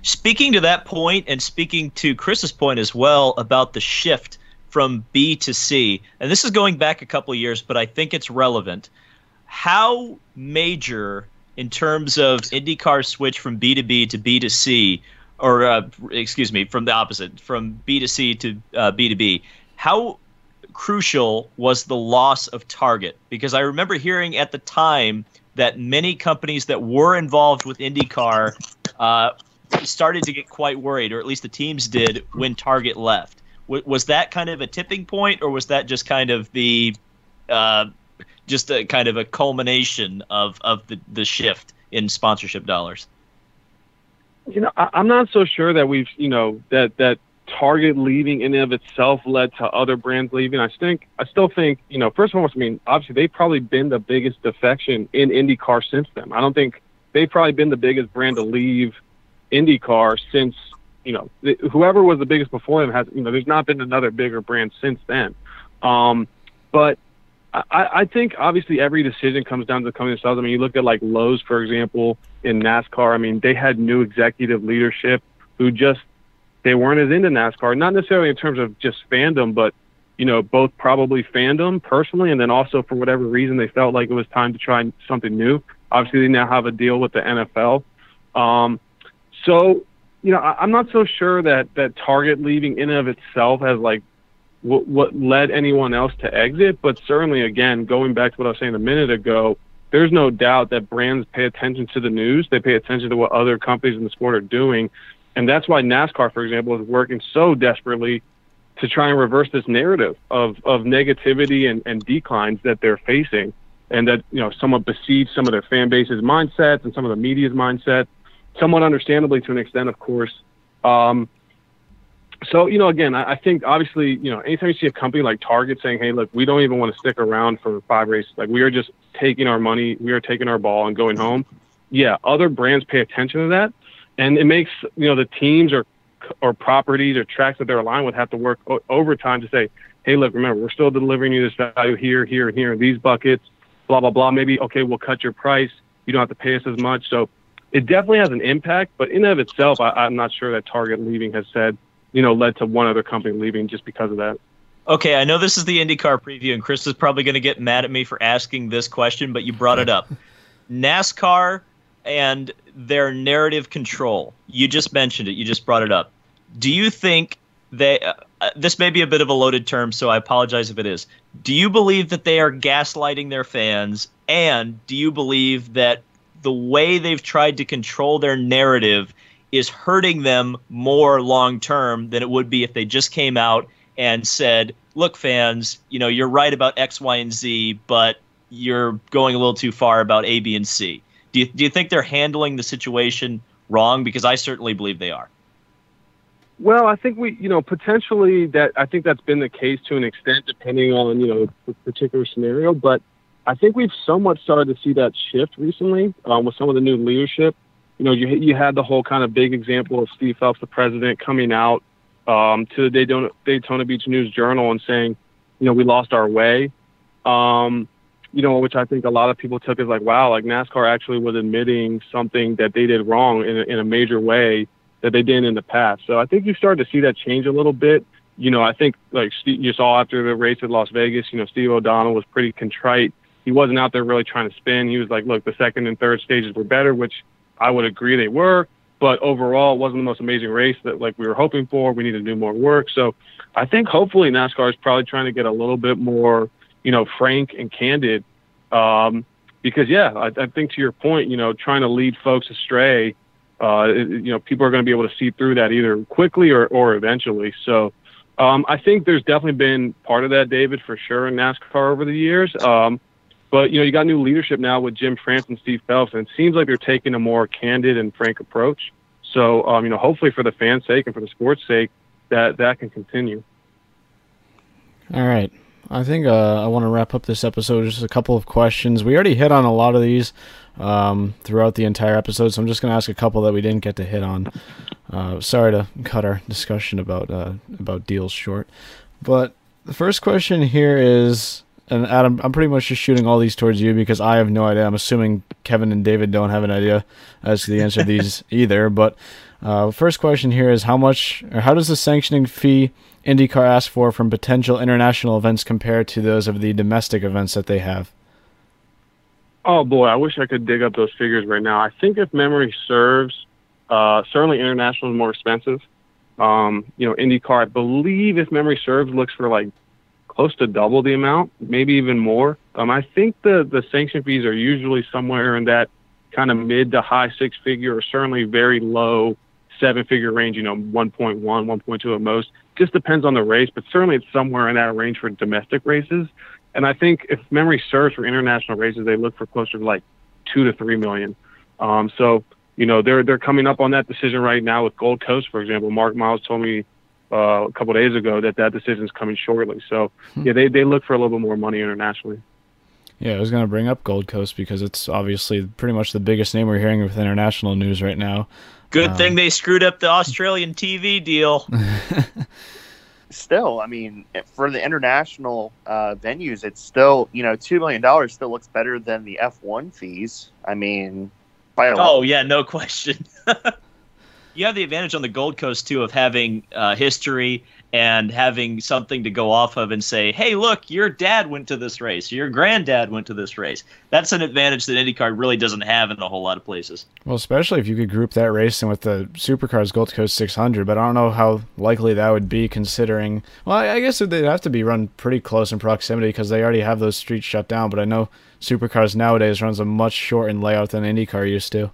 Speaking to that point, and speaking to Chris's point as well about the shift from B to C, and this is going back a couple of years, but I think it's relevant. How major in terms of IndyCar's switch from B to B to B to C, or uh, excuse me, from the opposite, from B to C to uh, B to B, how crucial was the loss of Target? Because I remember hearing at the time that many companies that were involved with IndyCar uh, started to get quite worried, or at least the teams did, when Target left. W- was that kind of a tipping point, or was that just kind of the... Uh, just a kind of a culmination of, of the, the shift in sponsorship dollars? You know, I, I'm not so sure that we've, you know, that, that Target leaving in and of itself led to other brands leaving. I think, I still think, you know, first and foremost, I mean, obviously they've probably been the biggest defection in IndyCar since them. I don't think they've probably been the biggest brand to leave IndyCar since, you know, th- whoever was the biggest before them has, you know, there's not been another bigger brand since then. Um, but, I, I think obviously every decision comes down to the company themselves. I mean, you look at like Lowe's, for example, in NASCAR. I mean, they had new executive leadership who just, they weren't as into NASCAR, not necessarily in terms of just fandom, but, you know, both probably fandom personally, and then also for whatever reason, they felt like it was time to try something new. Obviously, they now have a deal with the N F L. Um, so, you know, I, I'm not so sure that, that Target leaving in and of itself has like, what led anyone else to exit, but certainly, again, going back to what I was saying a minute ago, there's no doubt that brands pay attention to the news. They pay attention to what other companies in the sport are doing. And that's why NASCAR, for example, is working so desperately to try and reverse this narrative of, of negativity and, and declines that they're facing. And that, you know, somewhat besieves some of their fan base's mindsets and some of the media's mindset, somewhat understandably to an extent, of course. Um, so, you know, again, I, I think obviously, you know, anytime you see a company like Target saying, hey, look, we don't even want to stick around for five races. Like, we are just taking our money. We are taking our ball and going home. Yeah. Other brands pay attention to that. And it makes, you know, the teams or, or properties or tracks that they're aligned with have to work o- overtime to say, hey, look, remember, we're still delivering you this value here, here, and here in these buckets, blah, blah, blah. Maybe, okay, we'll cut your price. You don't have to pay us as much. So it definitely has an impact, but in and of itself, I, I'm not sure that Target leaving has said, you know, led to one other company leaving just because of that. Okay, I know this is the IndyCar preview, and Chris is probably going to get mad at me for asking this question, but you brought it up. NASCAR and their narrative control. You just mentioned it. You just brought it up. Do you think they uh, – this may be a bit of a loaded term, so I apologize if it is. Do you believe that they are gaslighting their fans, and do you believe that the way they've tried to control their narrative is hurting them more long-term than it would be if they just came out and said, look, fans, you know, you're right about X, Y, and Z, but you're going a little too far about A, B, and C? Do you, do you think they're handling the situation wrong? Because I certainly believe they are. Well, I think we, you know, potentially that I think that's been the case to an extent, depending on, you know, the particular scenario. But I think we've somewhat started to see that shift recently um, with some of the new leadership. You know, you you had the whole kind of big example of Steve Phelps, the president, coming out um, to the Daytona, Daytona Beach News Journal and saying, you know, we lost our way. Um, you know, which I think a lot of people took as like, wow, like NASCAR actually was admitting something that they did wrong in a, in a major way that they didn't in the past. So I think you started to see that change a little bit. You know, I think like Steve, you saw after the race at Las Vegas, you know, Steve O'Donnell was pretty contrite. He wasn't out there really trying to spin. He was like, look, the second and third stages were better, which I would agree they were, but overall it wasn't the most amazing race that like we were hoping for. We need to do more work. So I think hopefully NASCAR is probably trying to get a little bit more, you know, frank and candid. Um, because yeah, I, I think to your point, you know, trying to lead folks astray, uh, it, you know, people are going to be able to see through that either quickly or, or eventually. So, um, I think there's definitely been part of that, David, for sure in NASCAR over the years. Um, but you know, you got new leadership now with Jim France and Steve Phelps, and it seems like they're taking a more candid and frank approach. So, um, you know, hopefully for the fans' sake and for the sport's sake, that, that can continue. All right. I think uh, I want to wrap up this episode. Just a couple of questions. We already hit on a lot of these um, throughout the entire episode, so I'm just going to ask a couple that we didn't get to hit on. Uh, sorry to cut our discussion about uh, about deals short. But the first question here is, and Adam, I'm pretty much just shooting all these towards you because I have no idea. I'm assuming Kevin and David don't have an idea as to the answer to these either. But uh, first question here is how much, or how does the sanctioning fee IndyCar asks for from potential international events compared to those of the domestic events that they have? Oh boy, I wish I could dig up those figures right now. I think if memory serves, uh, certainly international is more expensive. Um, you know, IndyCar, I believe if memory serves, looks for like close to double the amount, maybe even more. Um, I think the, the sanction fees are usually somewhere in that kind of mid to high six figure or certainly very low seven-figure range, you know, one point one, one point two at most. Just depends on the race, but certainly it's somewhere in that range for domestic races. And I think if memory serves for international races, they look for closer to like two to three million. Um, so, you know, they're they're coming up on that decision right now with Gold Coast, for example. Mark Miles told me uh, a couple of days ago that that decision's coming shortly. So, yeah, they, they look for a little bit more money internationally. Yeah, I was going to bring up Gold Coast because it's obviously pretty much the biggest name we're hearing with international news right now. Good um, thing they screwed up the Australian T V deal. Still, I mean, for the international uh, venues, it's still, you know, two million dollars still looks better than the F one fees. I mean, by a lot. Oh, yeah, no question. You have the advantage on the Gold Coast, too, of having uh, history and having something to go off of and say, hey, look, your dad went to this race, your granddad went to this race. That's an advantage that IndyCar really doesn't have in a whole lot of places. Well, especially if you could group that race in with the Supercars Gold Coast six hundred, but I don't know how likely that would be considering, well, I guess they'd have to be run pretty close in proximity because they already have those streets shut down, but I know Supercars nowadays runs a much shortened layout than IndyCar used to.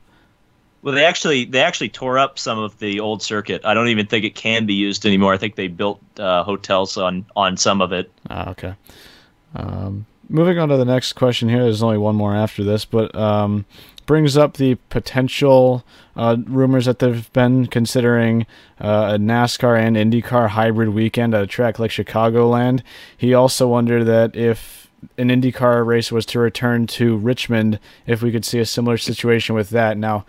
Well, they actually they actually tore up some of the old circuit. I don't even think it can be used anymore. I think they built uh, hotels on, on some of it. Ah, okay. Um, moving on to the next question here. There's only one more after this, but um, brings up the potential uh, rumors that they've been considering uh, a NASCAR and IndyCar hybrid weekend at a track like Chicagoland. He also wondered that if an IndyCar race was to return to Richmond, if we could see a similar situation with that. Now,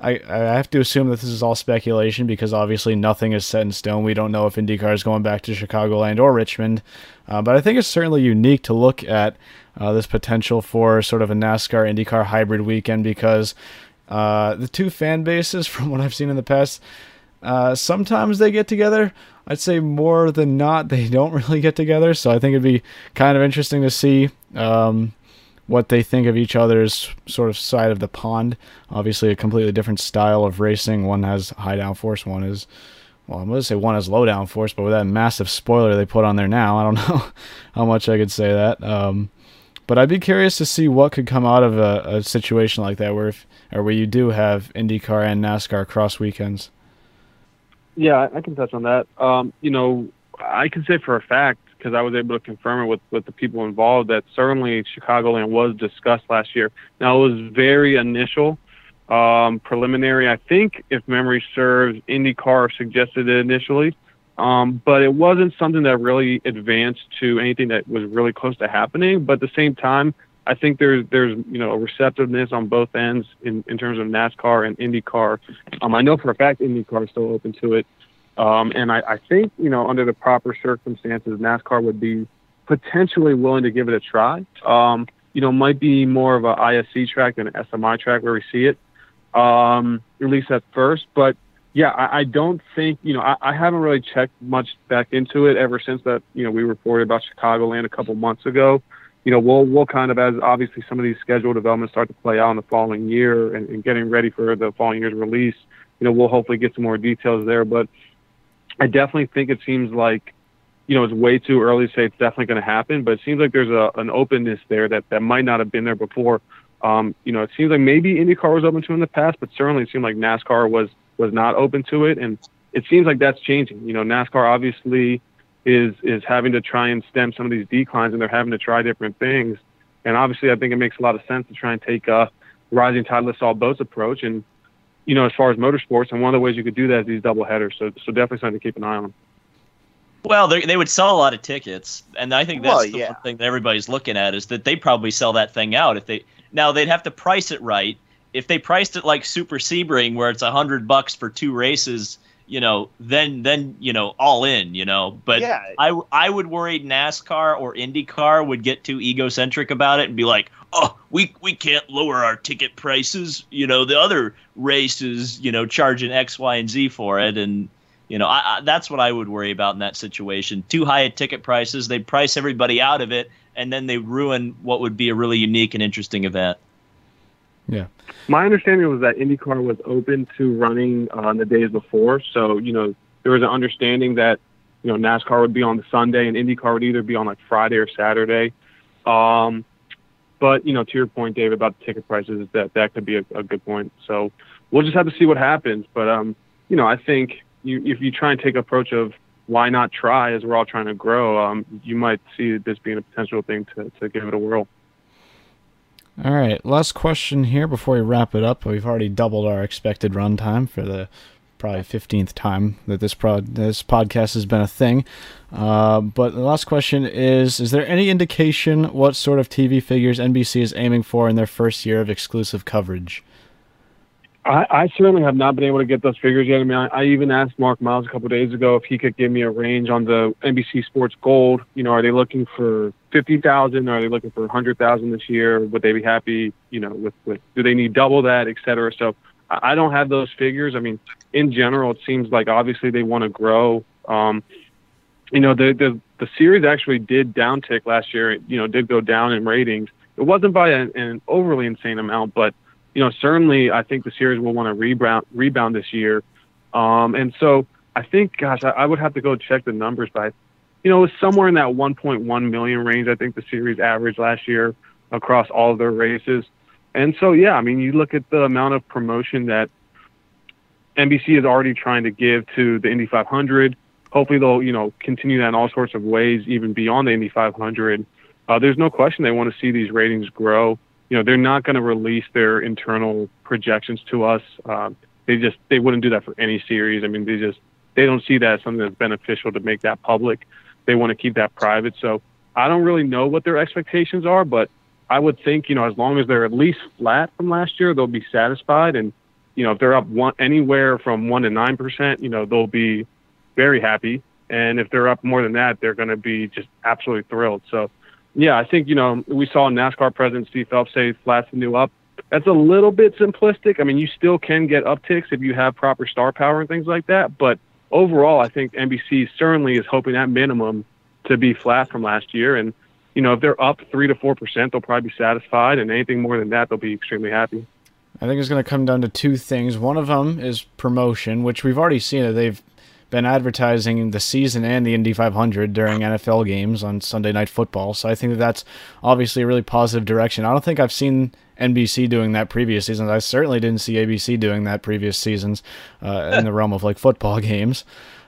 I, I have to assume that this is all speculation because obviously nothing is set in stone. We don't know if IndyCar is going back to Chicagoland or Richmond, uh, but I think it's certainly unique to look at uh, this potential for sort of a NASCAR IndyCar hybrid weekend because uh, the two fan bases, from what I've seen in the past, uh, sometimes they get together. I'd say more than not, they don't really get together. So I think it'd be kind of interesting to see um, what they think of each other's sort of side of the pond. Obviously, a completely different style of racing. One has high downforce. One is, well, I'm going to say one has low downforce, but with that massive spoiler they put on there now, I don't know how much I could say that. Um, but I'd be curious to see what could come out of a, a situation like that where, if, or where you do have IndyCar and NASCAR cross weekends. Yeah, I can touch on that. Um, you know, I can say for a fact, because I was able to confirm it with, with the people involved, that certainly Chicagoland was discussed last year. Now, it was very initial, um, preliminary. I think, if memory serves, IndyCar suggested it initially. Um, but it wasn't something that really advanced to anything that was really close to happening. But at the same time, I think there's, there's you know, a receptiveness on both ends in, in terms of NASCAR and IndyCar. Um, I know for a fact IndyCar is still open to it. Um, and I, I think, you know, under the proper circumstances, NASCAR would be potentially willing to give it a try. Um, you know, might be more of an I S C track than an S M I track where we see it, um, at least at first. But, yeah, I, I don't think, you know, I, I haven't really checked much back into it ever since that, you know, we reported about Chicagoland a couple months ago. You know, we'll we'll kind of, as obviously some of these schedule developments start to play out in the following year and, and getting ready for the following year's release, you know, we'll hopefully get some more details there. But I definitely think it seems like, you know, it's way too early to say it's definitely going to happen, but it seems like there's a, an openness there that, that might not have been there before. Um, you know, it seems like maybe IndyCar was open to it in the past, but certainly it seemed like NASCAR was, was not open to it. And it seems like that's changing. You know, NASCAR obviously is is having to try and stem some of these declines, and they're having to try different things. And obviously, I think it makes a lot of sense to try and take a rising tide lifts all boats approach. And, you know, as far as motorsports, and one of the ways you could do that is these double headers. So so definitely something to keep an eye on. Well, they would sell a lot of tickets, and I think that's well, the yeah. one thing that everybody's looking at is that they probably sell that thing out. If they Now, they'd have to price it right. If they priced it like Super Sebring, where it's a hundred bucks for two races, you know, then, then, you know, all in, you know, but yeah. I, I would worry NASCAR or IndyCar would get too egocentric about it and be like, oh, we, we can't lower our ticket prices. You know, the other races, you know, charging X, Y, and Z for it. And, you know, I, I, that's what I would worry about in that situation. Too high at ticket prices. They price everybody out of it, and then they ruin what would be a really unique and interesting event. Yeah. My understanding was that IndyCar was open to running on the days before. So, you know, there was an understanding that, you know, NASCAR would be on the Sunday and IndyCar would either be on like Friday or Saturday. Um, but, you know, to your point, Dave, about the ticket prices, that that could be a, a good point. So we'll just have to see what happens. But, um, you know, I think you, if you try and take an approach of why not try as we're all trying to grow, um, you might see this being a potential thing to, to give it a whirl. All right, last question here before we wrap it up. We've already doubled our expected run time for the probably fifteenth time that this prod, this podcast has been a thing. Uh, but the last question is, is there any indication what sort of T V figures N B C is aiming for in their first year of exclusive coverage? I, I certainly have not been able to get those figures yet. I mean, I, I even asked Mark Miles a couple of days ago if he could give me a range on the N B C Sports Gold. You know, are they looking for fifty thousand? Are they looking for one hundred thousand this year? Would they be happy, you know, with, with do they need double that, et cetera? So I, I don't have those figures. I mean, in general, it seems like obviously they want to grow. Um, you know, the, the, the series actually did downtick last year. It, you know, did go down in ratings. It wasn't by an, an overly insane amount, but, you know, certainly I think the series will want to rebound, rebound this year. Um, and so I think, gosh, I, I would have to go check the numbers, but, you know, it was somewhere in that one point one million range. I think the series averaged last year across all of their races. And so, yeah, I mean, you look at the amount of promotion that N B C is already trying to give to the Indy five hundred. Hopefully they'll, you know, continue that in all sorts of ways, even beyond the Indy five hundred. Uh, there's no question they want to see these ratings grow. You know, they're not going to release their internal projections to us. Um, they just, they wouldn't do that for any series. I mean, they just, they don't see that as something that's beneficial to make that public. They want to keep that private. So I don't really know what their expectations are, but I would think, you know, as long as they're at least flat from last year, they'll be satisfied. And, you know, if they're up one, anywhere from one to nine percent, you know, they'll be very happy. And if they're up more than that, they're going to be just absolutely thrilled. So, yeah, I think, you know, we saw NASCAR president Steve Phelps say flat's the new up. That's a little bit simplistic. I mean, you still can get upticks if you have proper star power and things like that. But overall, I think N B C certainly is hoping at minimum to be flat from last year. And, you know, if they're up three to four percent, they'll probably be satisfied. And anything more than that, they'll be extremely happy. I think it's going to come down to two things. One of them is promotion, which we've already seen that they've been advertising the season and the Indy five hundred during N F L games on Sunday Night Football. So I think that that's obviously a really positive direction. I don't think I've seen N B C doing that previous seasons. I certainly didn't see A B C doing that previous seasons uh, in the realm of like football games.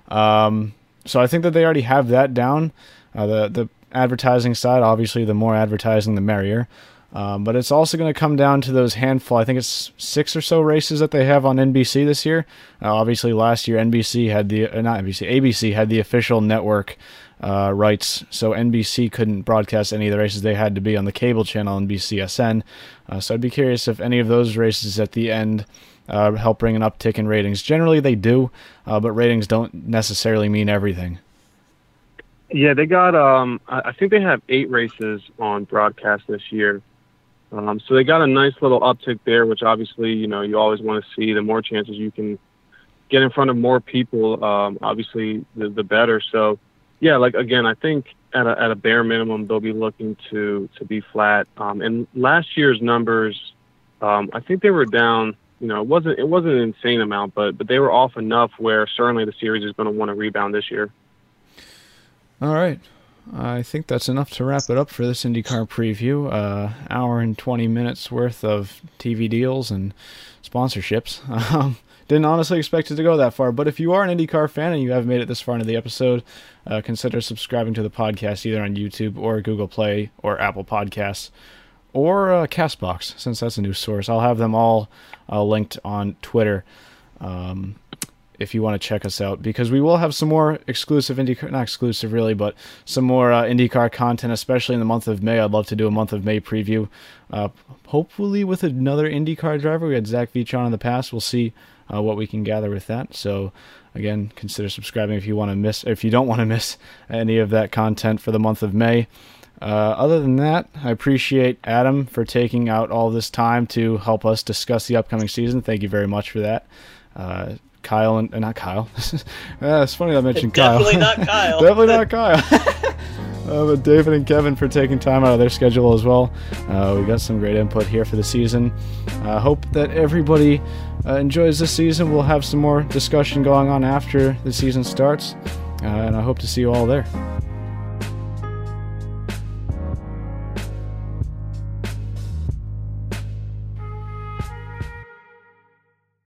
Um, so I think that they already have that down. Uh, the, the advertising side, obviously the more advertising, the merrier. Um, but it's also going to come down to those handful, I think it's six or so races that they have on N B C this year. Uh, obviously, last year N B C had the uh, not N B C, A B C had the official network uh, rights, so N B C couldn't broadcast any of the races. They had to be on the cable channel and B C S N. Uh, so I'd be curious if any of those races at the end uh, help bring an uptick in ratings. Generally, they do, uh, but ratings don't necessarily mean everything. Yeah, they got. Um, I think they have eight races on broadcast this year. Um, so they got a nice little uptick there, which obviously, you know, you always want to see. The more chances you can get in front of more people, um, obviously the, the better. So, yeah, like, again, I think at a, at a bare minimum, they'll be looking to, to be flat. Um, and last year's numbers, um, I think they were down, you know, it wasn't, it wasn't an insane amount, but, but they were off enough where certainly the series is going to want to rebound this year. All right. I think that's enough to wrap it up for this IndyCar preview. Uh, hour and twenty minutes worth of T V deals and sponsorships. Um, didn't honestly expect it to go that far, but if you are an IndyCar fan and you have made it this far into the episode, uh, consider subscribing to the podcast either on YouTube or Google Play or Apple Podcasts or uh, CastBox, since that's a new source. I'll have them all uh, linked on Twitter. Um, if you want to check us out, because we will have some more exclusive IndyCar, not exclusive really, but some more uh, IndyCar content, especially in the month of May. I'd love to do a month of May preview, uh, hopefully with another IndyCar driver. We had Zach Veach on in the past. We'll see uh, what we can gather with that. So again, consider subscribing if you want to miss, if you don't want to miss any of that content for the month of May. Uh, other than that, I appreciate Adam for taking out all this time to help us discuss the upcoming season. Thank you very much for that. Uh, Kyle and uh, not Kyle. uh, it's funny I mentioned Definitely Kyle. Not Kyle. Definitely not Kyle. Definitely not Kyle. But David and Kevin for taking time out of their schedule as well. Uh, we got some great input here for the season. I uh, hope that everybody uh, enjoys this season. We'll have some more discussion going on after the season starts, uh, and I hope to see you all there.